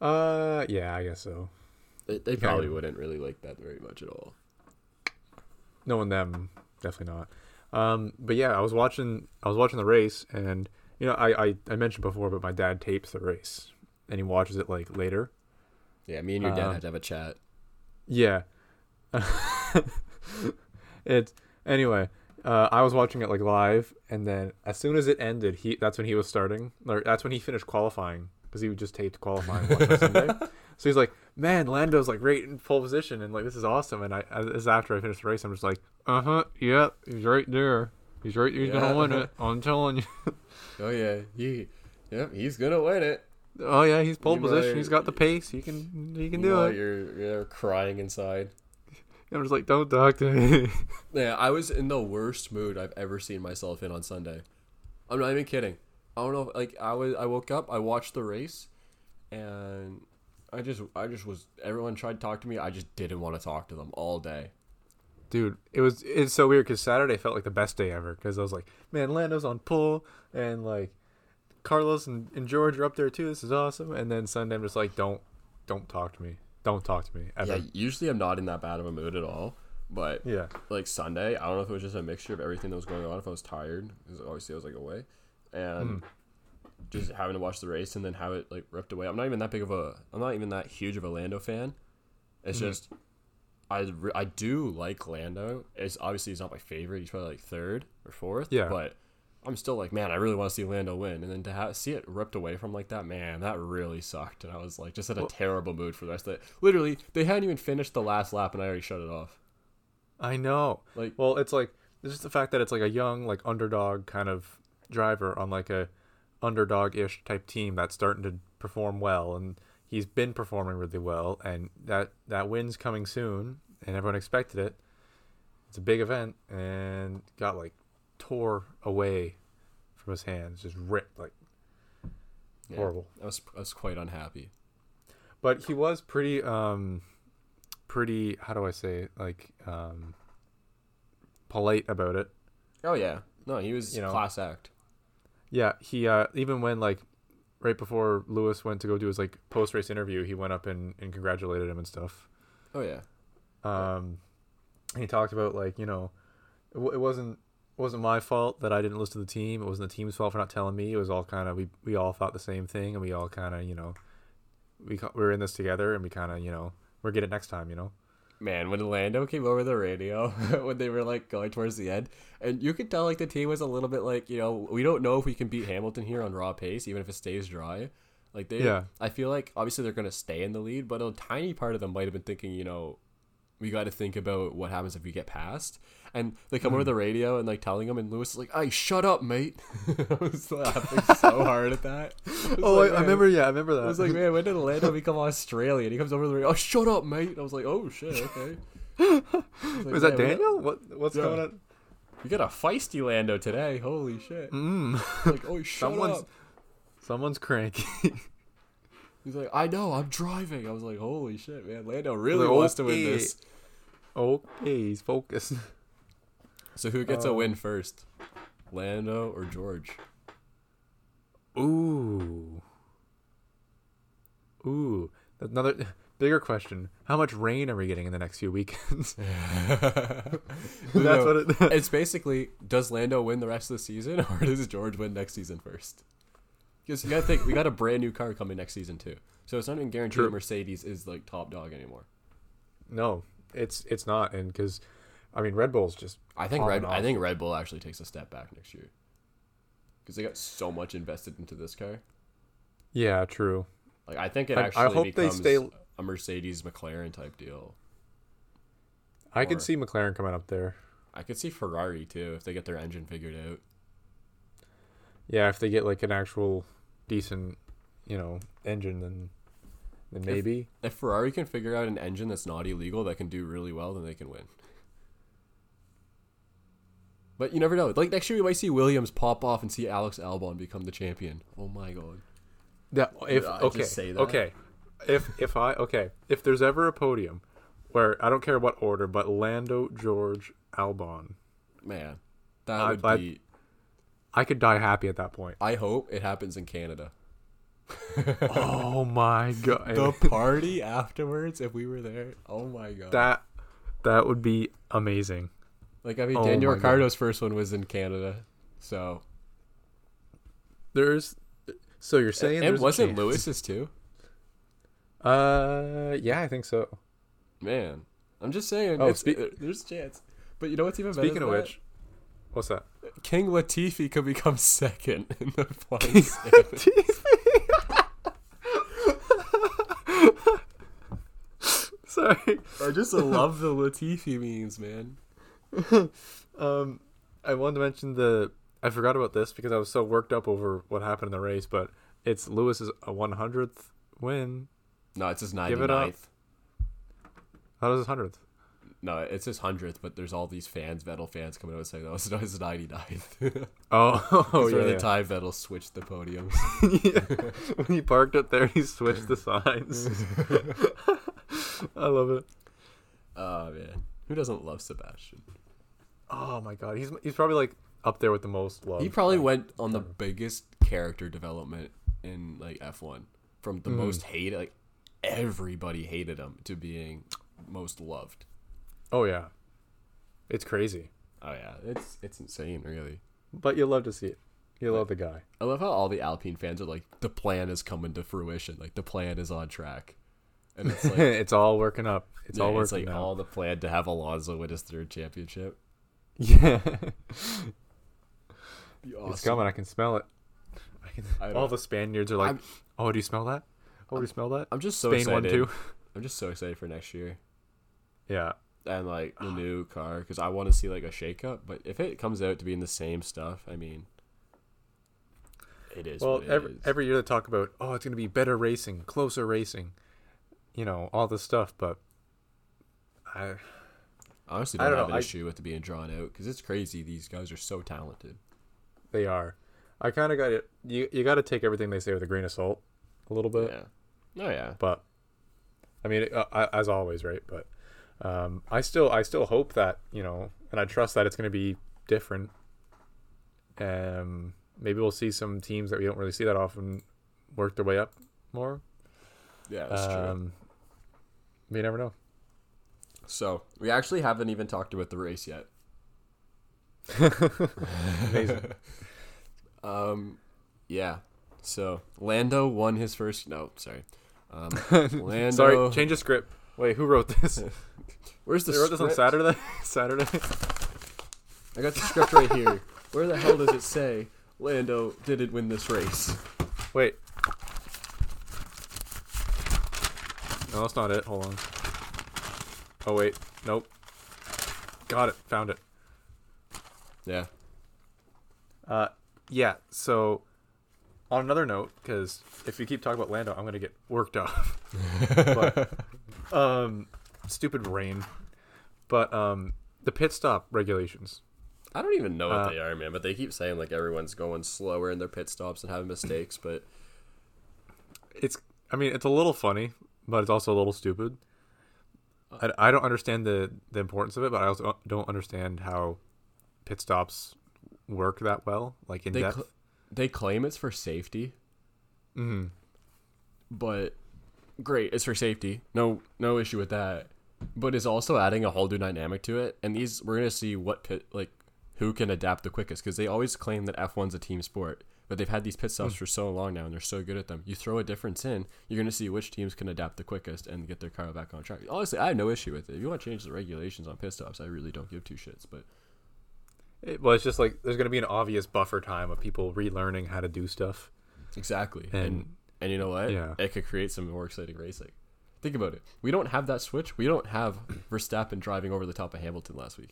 Uh, yeah, I guess so. They, they probably yeah. wouldn't really like that very much at all. Knowing them, definitely not. Um, but yeah, I was watching, I was watching the race, and you know, I, I, I mentioned before, but my dad tapes the race, and he watches it like later. Yeah, me and your dad uh, had to have a chat. Yeah. It's anyway. Uh, I was watching it like live, and then as soon as it ended, he that's when he was starting, or that's when he finished qualifying. Because he would just tape to qualify and watch on Sunday. So he's like, man, Lando's like right in pole position. And like, this is awesome. And I, as after I finished the race, I'm just like, uh-huh, yep, he's right there. He's right there. He's yeah. going to win it. I'm telling you. Oh, yeah. He, yep, he's going to win it. Oh, yeah, he's pole you position. He's got the pace. He can he can do it. You're, you're crying inside. I'm just like, don't talk to me. Yeah, I was in the worst mood I've ever seen myself in on Sunday. I'm not even kidding. I don't know, like, I was, I woke up, I watched the race, and I just, I just was, everyone tried to talk to me, I just didn't want to talk to them all day. Dude, it was, it's so weird, because Saturday felt like the best day ever, because I was like, man, Lando's on pole, and, like, Carlos and, and George are up there, too, this is awesome, and then Sunday, I'm just like, don't, don't talk to me, don't talk to me, ever. Yeah, usually I'm not in that bad of a mood at all, but, yeah, like, Sunday, I don't know if it was just a mixture of everything that was going on, if I was tired, because obviously I was, like, away. And mm. just having to watch the race and then have it like ripped away. I'm not even that big of a, I'm not even that huge of a Lando fan. It's mm. just, I, I do like Lando. It's obviously he's not my favorite. He's probably like third or fourth. Yeah. But I'm still like, man, I really want to see Lando win. And then to have, see it ripped away from like that, man, that really sucked. And I was like, just in a well, terrible mood for the rest of it. Literally, they hadn't even finished the last lap and I already shut it off. I know. Like, well, it's like, it's just the fact that it's like a young, like underdog kind of driver on like a underdog-ish type team that's starting to perform well, and he's been performing really well, and that that win's coming soon, and everyone expected it. It's a big event, and got like tore away from his hands, just ripped like yeah, horrible. I was I was quite unhappy, but he was pretty um pretty how do I say like um polite about it. Oh yeah, no, he was you know, class act. Yeah, he uh, even when like right before Lewis went to go do his like post race interview, he went up and, and congratulated him and stuff. Oh yeah. Um, yeah. He talked about like you know, it, it wasn't wasn't my fault that I didn't listen to the team. It wasn't the team's fault for not telling me. It was all kind of we we all thought the same thing, and we all kind of you know, we we were in this together, and we kind of you know we're getting it next time, you know. Man, when Lando came over the radio, when they were, like, going towards the end, and you could tell, like, the team was a little bit like, you know, we don't know if we can beat Hamilton here on raw pace, even if it stays dry. Like, they, yeah. I feel like, obviously, they're going to stay in the lead, but a tiny part of them might have been thinking, you know, we got to think about what happens if we get past. And they come mm. over the radio and, like, telling them, and Lewis is like, hey, shut up, mate. I was laughing so hard at that. I oh, like, I, I remember, yeah, I remember that. I was like, man, when did Lando become Australian? He comes over the radio, oh, shut up, mate. And I was like, oh, shit, okay. Was, like, was that Daniel? What, what's yeah. going on? You got a feisty Lando today. Holy shit. Mm. Like, oh, shut someone's, up. Someone's cranky. He's like, I know, I'm driving. I was like, holy shit, man. Lando really like, wants okay. to win this. Okay, he's focused. So who gets um, a win first? Lando or George? Ooh. Ooh. Another bigger question. How much rain are we getting in the next few weekends? That's no, what it, it's basically, does Lando win the rest of the season or does George win next season first? Because you got to think, we got a brand new car coming next season too. So it's not even guaranteed True. Mercedes is like top dog anymore. No, it's it's not. And because, I mean, Red Bull's just I think Red I think Red Bull actually takes a step back next year. Because they got so much invested into this car. Yeah, true. Like I think it actually I, I hope becomes they stay... a Mercedes McLaren type deal. I could see McLaren coming up there. I could see Ferrari too if they get their engine figured out. Yeah, if they get like an actual decent, you know, engine, then then maybe. If, if Ferrari can figure out an engine that's not illegal that can do really well, then they can win. But you never know. Like next year, we might see Williams pop off and see Alex Albon become the champion. Oh my god! That if I okay, just say that? okay, if if I okay, if there's ever a podium where I don't care what order, but Lando, George, Albon, man, that I, would I, be. I could die happy at that point. I hope it happens in Canada. Oh my god! The party afterwards, if we were there. Oh my god! That that would be amazing. Like, I mean, oh Daniel Ricciardo's God. first one was in Canada, so. There's, so you're saying and, and there's wasn't a chance. Lewis's too? Uh, yeah, I think so. Man, I'm just saying, oh, it's, spe- there's a chance. But you know what's even better Speaking of that? which, what's that? King Latifi could become second in the final standings. Sorry. I just love the Latifi memes, man. um, I wanted to mention the I forgot about this because I was so worked up over what happened in the race, but it's Lewis's one hundredth win. No, it's his ninety-ninth. Give it up. How does his hundredth? No, it's his hundredth, but there's all these fans, Vettel fans, coming out saying that was his ninety-ninth. Oh, oh yeah. The time Vettel switched the podiums. Yeah. When he parked up there, he switched the signs. I love it. Oh man, who doesn't love Sebastian? Oh my god, he's he's probably like up there with the most love. He probably like, went on the biggest character development in like F one, from the mm. most hated, like everybody hated him, to being most loved. Oh yeah, it's crazy. Oh yeah, it's it's insane, really. But you love to see it. You love the guy. I love how all the Alpine fans are like, the plan is coming to fruition. Like the plan is on track. And it's like it's all working up. It's yeah, all working It's like up. all the plan to have Alonso win his third championship. Yeah, awesome. It's coming. I can smell it. I can. I all the Spaniards are like, I'm, "Oh, do you smell that? Oh, I'm, do you smell that?" I'm just so Spain excited. One, two. I'm just so excited for next year. Yeah, and like the new car, because I want to see like a shakeup. But if it comes out to be in the same stuff, I mean, it is. Well, what it every is. every year they talk about, oh, it's going to be better racing, closer racing, you know, all this stuff, but I honestly don't, I don't have know. an issue with it being drawn out, because it's crazy. These guys are so talented. They are. I kind of got it. You you got to take everything they say with a grain of salt a little bit. Yeah. Oh yeah. But I mean, it, uh, as always, right? But um, I still I still hope that, you know, and I trust that it's going to be different. Um, maybe we'll see some teams that we don't really see that often work their way up more. Yeah, that's um, true. You never know. So we actually haven't even talked about the race yet. Amazing. um, yeah. So Lando won his first. No, sorry. Um, Lando. Sorry. Change the script. Wait, who wrote this? Where's the? They wrote script? this on Saturday. Saturday. I got the script right here. Where the hell does it say Lando didn't win this race? Wait. No, that's not it. Hold on. Oh, wait. Nope. Got it. Found it. Yeah. Uh, yeah. So, on another note, because if you keep talking about Lando, I'm going to get worked up. But, um, stupid rain. But um, the pit stop regulations. I don't even know what uh, they are, man. But they keep saying, like, everyone's going slower in their pit stops and having mistakes. But it's, I mean, it's a little funny. But it's also a little stupid. I, I don't understand the, the importance of it, but I also don't understand how pit stops work that well, like in they depth. Cl- they claim it's for safety. Mm-hmm. But great, it's for safety. No, no issue with that. But it's also adding a whole new dynamic to it. And these, we're gonna see what pit, like who can adapt the quickest, because they always claim that F one's a team sport. But they've had these pit stops mm. for so long now, and they're so good at them. You throw a difference in, you're going to see which teams can adapt the quickest and get their car back on track. Honestly, I have no issue with it. If you want to change the regulations on pit stops, I really don't give two shits. But it, well, it's just like there's going to be an obvious buffer time of people relearning how to do stuff. Exactly. And, and, and you know what? Yeah. It could create some more exciting racing. Think about it. We don't have that switch. We don't have Verstappen driving over the top of Hamilton last week.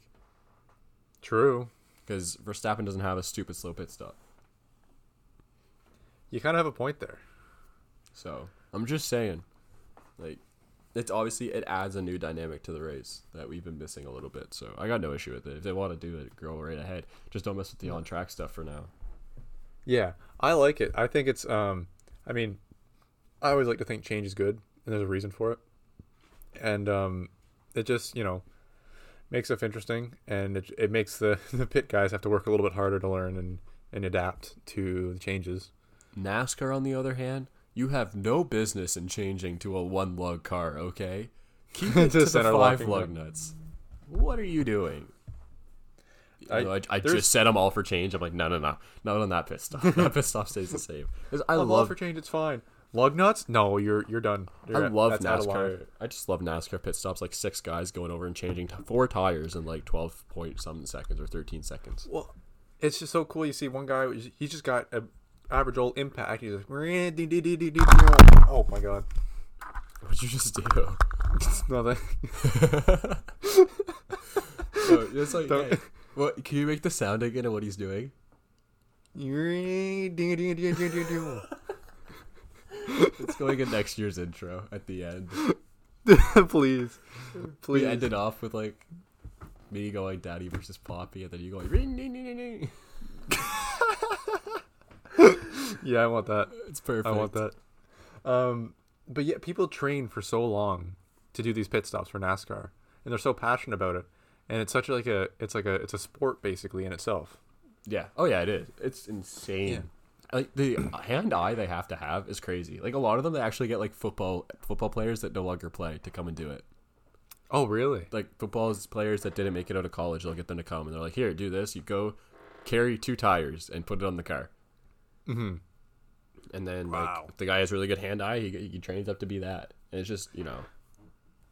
True. Because Verstappen doesn't have a stupid slow pit stop. You kind of have a point there. So, I'm just saying, like, it's obviously, it adds a new dynamic to the race that we've been missing a little bit. So, I got no issue with it. If they want to do it, go right ahead. Just don't mess with the on-track stuff for now. Yeah, I like it. I think it's, um, I mean, I always like to think change is good, and there's a reason for it. And um, it just, you know, makes stuff interesting, and it it makes the, the pit guys have to work a little bit harder to learn and, and adapt to the changes. NASCAR, on the other hand, you have no business in changing to a one-lug car, okay? Keep it to the five-lug nuts. What are you doing? I, you know, I, I just set them all for change. I'm like, no, no, no. Not on that pit stop. That pit stop stays the same. I love all for change. It's fine. Lug nuts? No, you're you're done. You're I love NASCAR. I just love NASCAR pit stops. Like six guys going over and changing t- four tires in like twelve point something seconds or thirteen seconds. Well, it's just so cool. You see one guy. He's just got an average old impact. He's like, oh my god, what'd you just do? Nothing. So it's like, hey, what? Can you make the sound again of what he's doing? It's going in next year's intro at the end. Please. Please. We ended off with like me going Daddy versus Poppy, and then you going ring, ding, ding, ding. Yeah, I want that. It's perfect. I want that. Um, but yeah, people train for so long to do these pit stops for NASCAR, and they're so passionate about it. And it's such like a it's like a it's a sport basically in itself. Yeah. Oh yeah, it is. It's insane. Yeah. Like the hand eye they have to have is crazy. Like a lot of them, they actually get like football football players that no longer play to come and do it. Oh really? Like football players that didn't make it out of college, they'll get them to come and they're like, here, do this. You go carry two tires and put it on the car. Mm-hmm. And then wow. Like the guy has really good hand eye. He, he trains up to be that, and it's just, you know,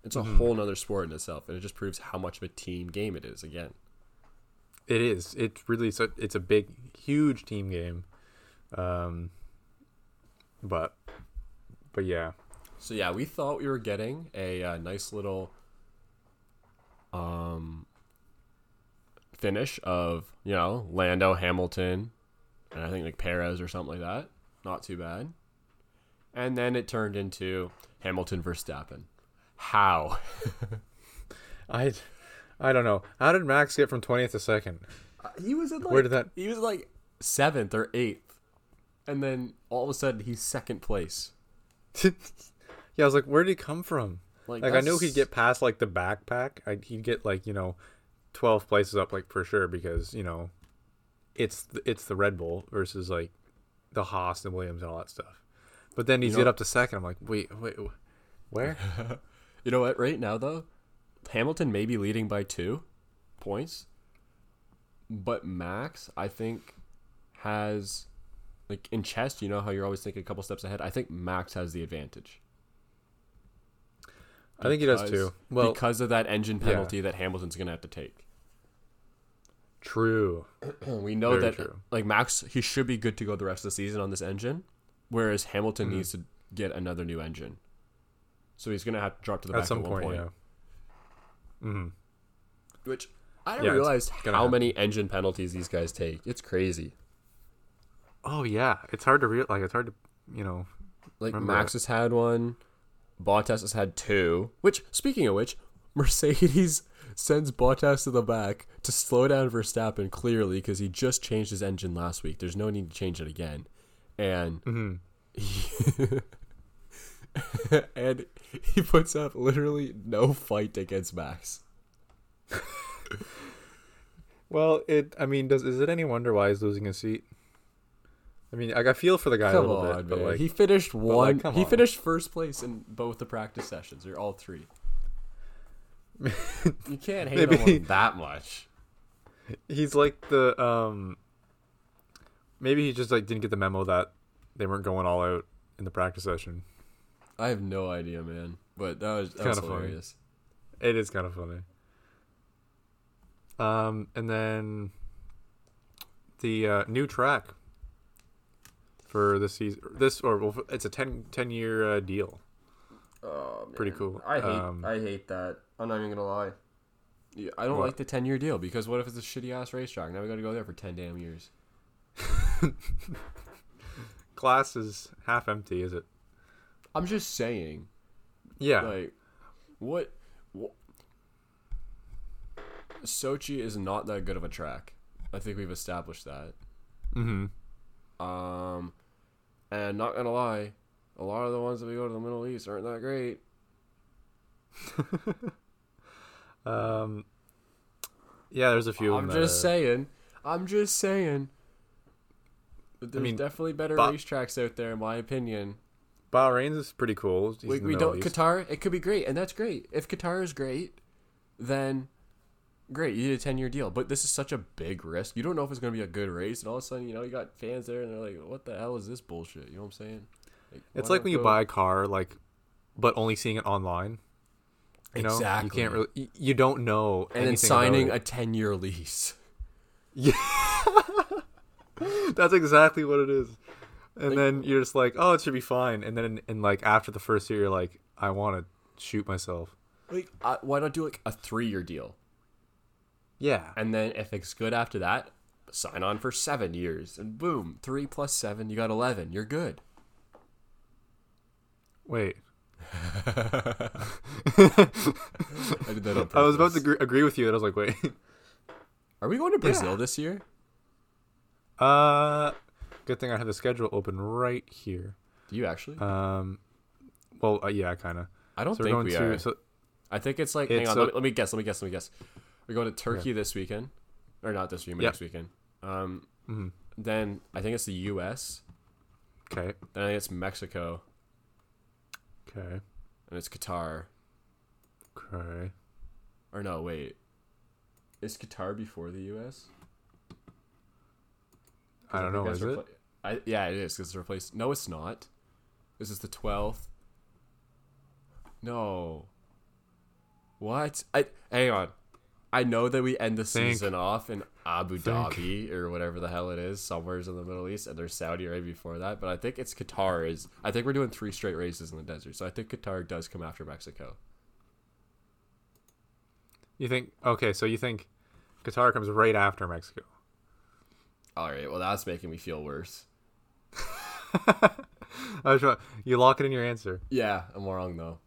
it's a mm-hmm. whole nother sport in itself, and it just proves how much of a team game it is. Again, it is. It really is. A, it's a big, huge team game. Um, but, but yeah. So yeah, we thought we were getting a uh, nice little, um, finish of, you know, Lando, Hamilton, and I think like Perez or something like that. Not too bad. And then it turned into Hamilton Verstappen. How? I, I don't know. How did Max get from twentieth to second? Uh, he was in like where did that? He was like seventh or eighth. And then all of a sudden, he's second place. Yeah, I was like, where did he come from? Like, like I knew he'd get past, like, the backpack. I, he'd get, like, you know, twelve places up, like, for sure. Because, you know, it's the, it's the Red Bull versus, like, the Haas and Williams and all that stuff. But then he's you know, get up to second. I'm like, wait, wait, where? You know what? Right now, though, Hamilton may be leading by two points. But Max, I think, has... Like, in chess, you know how you're always thinking a couple steps ahead? I think Max has the advantage. Because, I think he does, too. Well, because of that engine penalty yeah. that Hamilton's going to have to take. True. We know Very that, true. Like, Max, he should be good to go the rest of the season on this engine, whereas Hamilton mm-hmm. needs to get another new engine. So he's going to have to drop to the at back some at one point. point. Yeah. Mm-hmm. Which, I didn't yeah, realize how happen. many engine penalties these guys take. It's crazy. Oh yeah, it's hard to real like it's hard to you know. Like Max it. has had one, Bottas has had two. Which, speaking of which, Mercedes sends Bottas to the back to slow down Verstappen clearly because he just changed his engine last week. There's no need to change it again, and mm-hmm. he and he puts up literally no fight against Max. Well, it. I mean, does is it any wonder why he's losing his seat? I mean, I got feel for the guy come a little on, bit. But like, he finished one. Like, he on. finished first place in both the practice sessions, or all three. You can't hate maybe, him on that much. He's like the. Um, maybe he just like didn't get the memo that they weren't going all out in the practice session. I have no idea, man. But that was, that was hilarious. Funny. It is kind of funny. Um, and then the uh, new track. For this season, this or well, it's a ten, ten year uh, deal. Oh, man. Pretty cool. I hate um, I hate that. I'm not even going to lie. Yeah, I don't what? like the ten-year deal, because what if it's a shitty-ass racetrack? Now we got to go there for ten damn years. Glass is half empty, is it? I'm just saying. Yeah. Like, what, what? Sochi is not that good of a track. I think we've established that. Mm-hmm. Um, and not going to lie, a lot of the ones that we go to the Middle East aren't that great. um, yeah, there's a few. I'm just that, saying. I'm just saying. There's I mean, definitely better ba- racetracks out there, in my opinion. Bahrain's is pretty cool. He's we we don't East. Qatar. It could be great, and that's great. If Qatar is great, then great. You did a ten-year deal, but this is such a big risk. You don't know if it's going to be a good race, and all of a sudden, you know, you got fans there, and they're like, "What the hell is this bullshit?" You know what I'm saying? Like, it's like when go? you buy a car, like, but only seeing it online. You know, exactly. You can't really. You don't know. And then signing a ten-year lease. Yeah, that's exactly what it is. And like, then you're just like, oh, it should be fine. And then, and like after the first year, you're like, I want to shoot myself. Like, I, why not do like a three-year deal? Yeah. And then if it's good after that, sign on for seven years, and boom, three plus seven, you got eleven. You're good. Wait. I did that on purpose. I was about to agree with you, and I was like, wait. Are we going to Brazil yeah. this year? Uh, good thing I have the schedule open right here. Do you actually? Um, well, uh, yeah, kind of. I don't so think we to, are. So I think it's like. It's hang on, a, let, me, let me guess. Let me guess. Let me guess. We're going to Turkey yeah. this weekend, or not this weekend? Yep. Next weekend. Um, mm-hmm. Then I think it's the U S Okay. Then I think it's Mexico. Okay. And it's Qatar. Okay. Or no, wait. Is Qatar before the U S? I don't I know. Is repla- it? I, yeah, it is. Because it's replaced. No, it's not. This is the twelfth. No. What? I hang on. I know that we end the Think. season off in Abu Think. Dhabi or whatever the hell it is, somewhere in the Middle East, and there's Saudi Arabia before that. But I think it's Qatar. Is I think we're doing three straight races in the desert, so I think Qatar does come after Mexico. You think? Okay, so you think Qatar comes right after Mexico? All right. Well, that's making me feel worse. I was trying, you lock it in your answer. Yeah, I'm wrong though.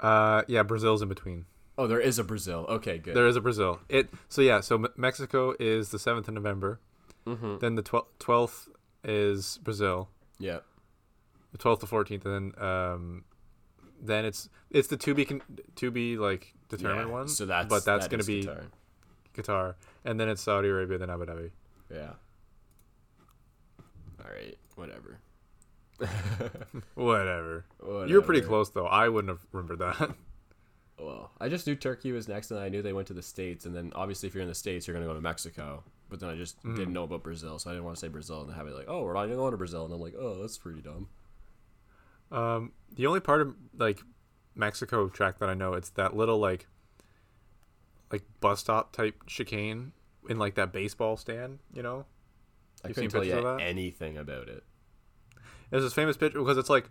Uh, yeah, Brazil's in between. Oh, there is a Brazil. Okay, good. There is a Brazil. It so yeah. So Mexico is the seventh of November. Mm-hmm. Then the twelfth is Brazil. Yeah. The twelfth to fourteenth, and then um, then it's it's the to be con- to be like determined yeah, one. So that's but that's that gonna be Qatar. Qatar, and then it's Saudi Arabia, then Abu Dhabi. Yeah. All right. Whatever. Whatever. Whatever. You're pretty close though. I wouldn't have remembered that. Well, I just knew Turkey was next, and I knew they went to the States, and then obviously if you're in the States, you're going to go to Mexico, but then I just mm. didn't know about Brazil, so I didn't want to say Brazil and have it like, oh, we're not even going to Brazil, and I'm like, oh, that's pretty dumb. Um, the only part of, like, Mexico track that I know, it's that little, like, like bus stop type chicane in, like, that baseball stand, you know? I You've couldn't tell you anything about it. There's this famous picture, because it's, like,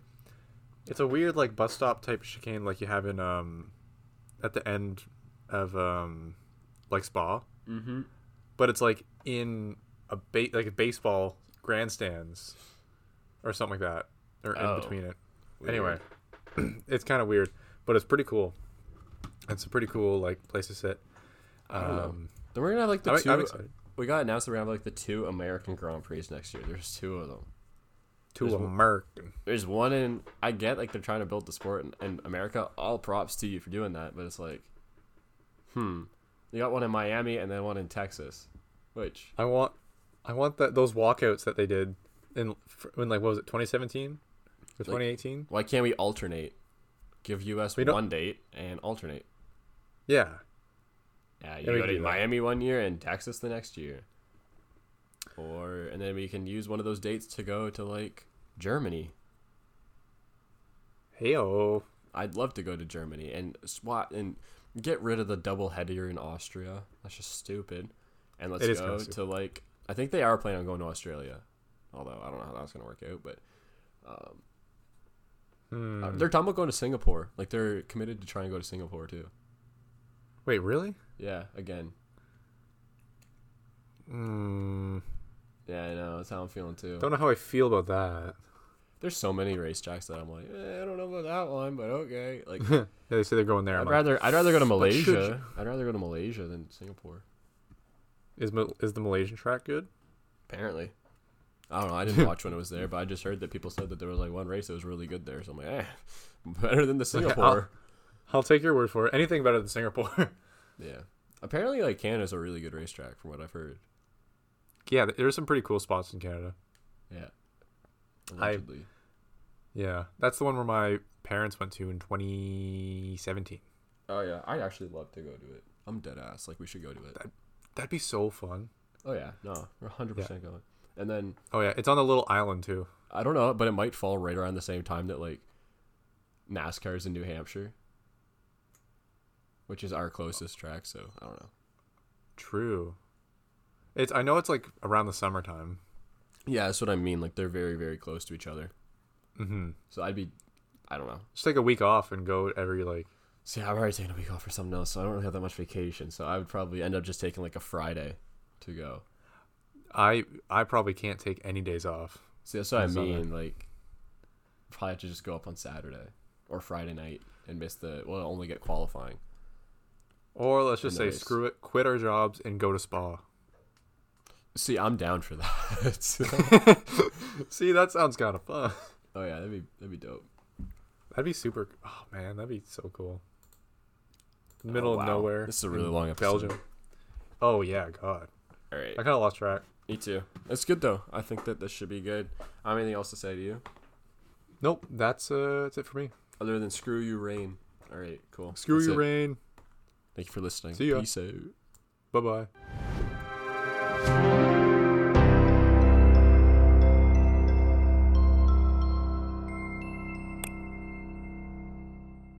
it's a weird, like, bus stop type chicane like you have in, um... at the end of um like Spa, mm-hmm. but it's like in a ba- like a baseball grandstands or something like that, or oh. in between it. Weird. Anyway, it's kind of weird, but it's pretty cool. It's a pretty cool like place to sit. I don't um, know. Then we're gonna have like the I, two. I, I, we got announced that we're gonna have like the two American Grand Prix next year. There's two of them. Two there's American. One, there's one in. I get like they're trying to build the sport in, in America. All props to you for doing that, but it's like, hmm, you got one in Miami and then one in Texas, which I want. I want that those walkouts that they did in when like what was it twenty seventeen or twenty eighteen? Like, why can't we alternate? Give U S one date and alternate. Yeah. Yeah, you go to Miami that. one year and Texas the next year. Or and then we can use one of those dates to go to like Germany. Heyo, I'd love to go to Germany and swat and get rid of the double header in Austria. That's just stupid. And let's go to like I think they are planning on going to Australia, although I don't know how that's gonna work out. But um, Hmm. Uh, they're talking about going to Singapore. Like, they're committed to try and go to Singapore, too. Wait, really? Yeah, again. Hmm. Yeah, I know. That's how I'm feeling, too. Don't know how I feel about that. There's so many race tracks that I'm like, eh, I don't know about that one, but okay. Like, yeah, they say they're going there. I'd I'm rather, like, I'd rather go to Malaysia. I'd rather go to Malaysia than Singapore. Is is the Malaysian track good? Apparently. I don't know. I didn't watch when it was there, but I just heard that people said that there was like one race that was really good there. So I'm like, eh, better than the Singapore. I'll, I'll take your word for it. Anything better than Singapore. Yeah. Apparently, like, Canada's a really good racetrack from what I've heard. Yeah, there's some pretty cool spots in Canada. Yeah. Allegedly. I, yeah, that's the one where my parents went to in twenty seventeen. Oh yeah, I'd actually love to go do it. I'm dead ass. Like, we should go do it. That, that'd be so fun. Oh yeah, no, we're one hundred percent yeah. going. And then, oh yeah, it's on a little island too. I don't know, but it might fall right around the same time that like NASCAR is in New Hampshire, which is our closest track. So I don't know. True. It's I know it's like around the summertime. Yeah, that's what I mean. Like, they're very, very close to each other. Mm-hmm. So I'd be, I don't know. Just take a week off and go every, like... See, I've already taken a week off for something else, so I don't really have that much vacation. So I would probably end up just taking, like, a Friday to go. I I probably can't take any days off. See, that's what I mean. Sunday. Like, probably have to just go up on Saturday or Friday night and miss the... Well, only get qualifying. Or let's just say, race. Screw it, quit our jobs and go to Spa. See, I'm down for that. See, that sounds kind of fun. Oh yeah, that'd be that'd be dope. That'd be super. Oh man, that'd be so cool. Middle oh, wow. of nowhere. This is a really long episode. Belgium. Oh yeah, God. All right. I kind of lost track. Me too. It's good though. I think that this should be good. I have anything else to say to you? Nope. That's uh, that's it for me. Other than screw you, rain. All right, cool. Screw that's you, it. rain. Thank you for listening. See ya. Peace out. Bye bye.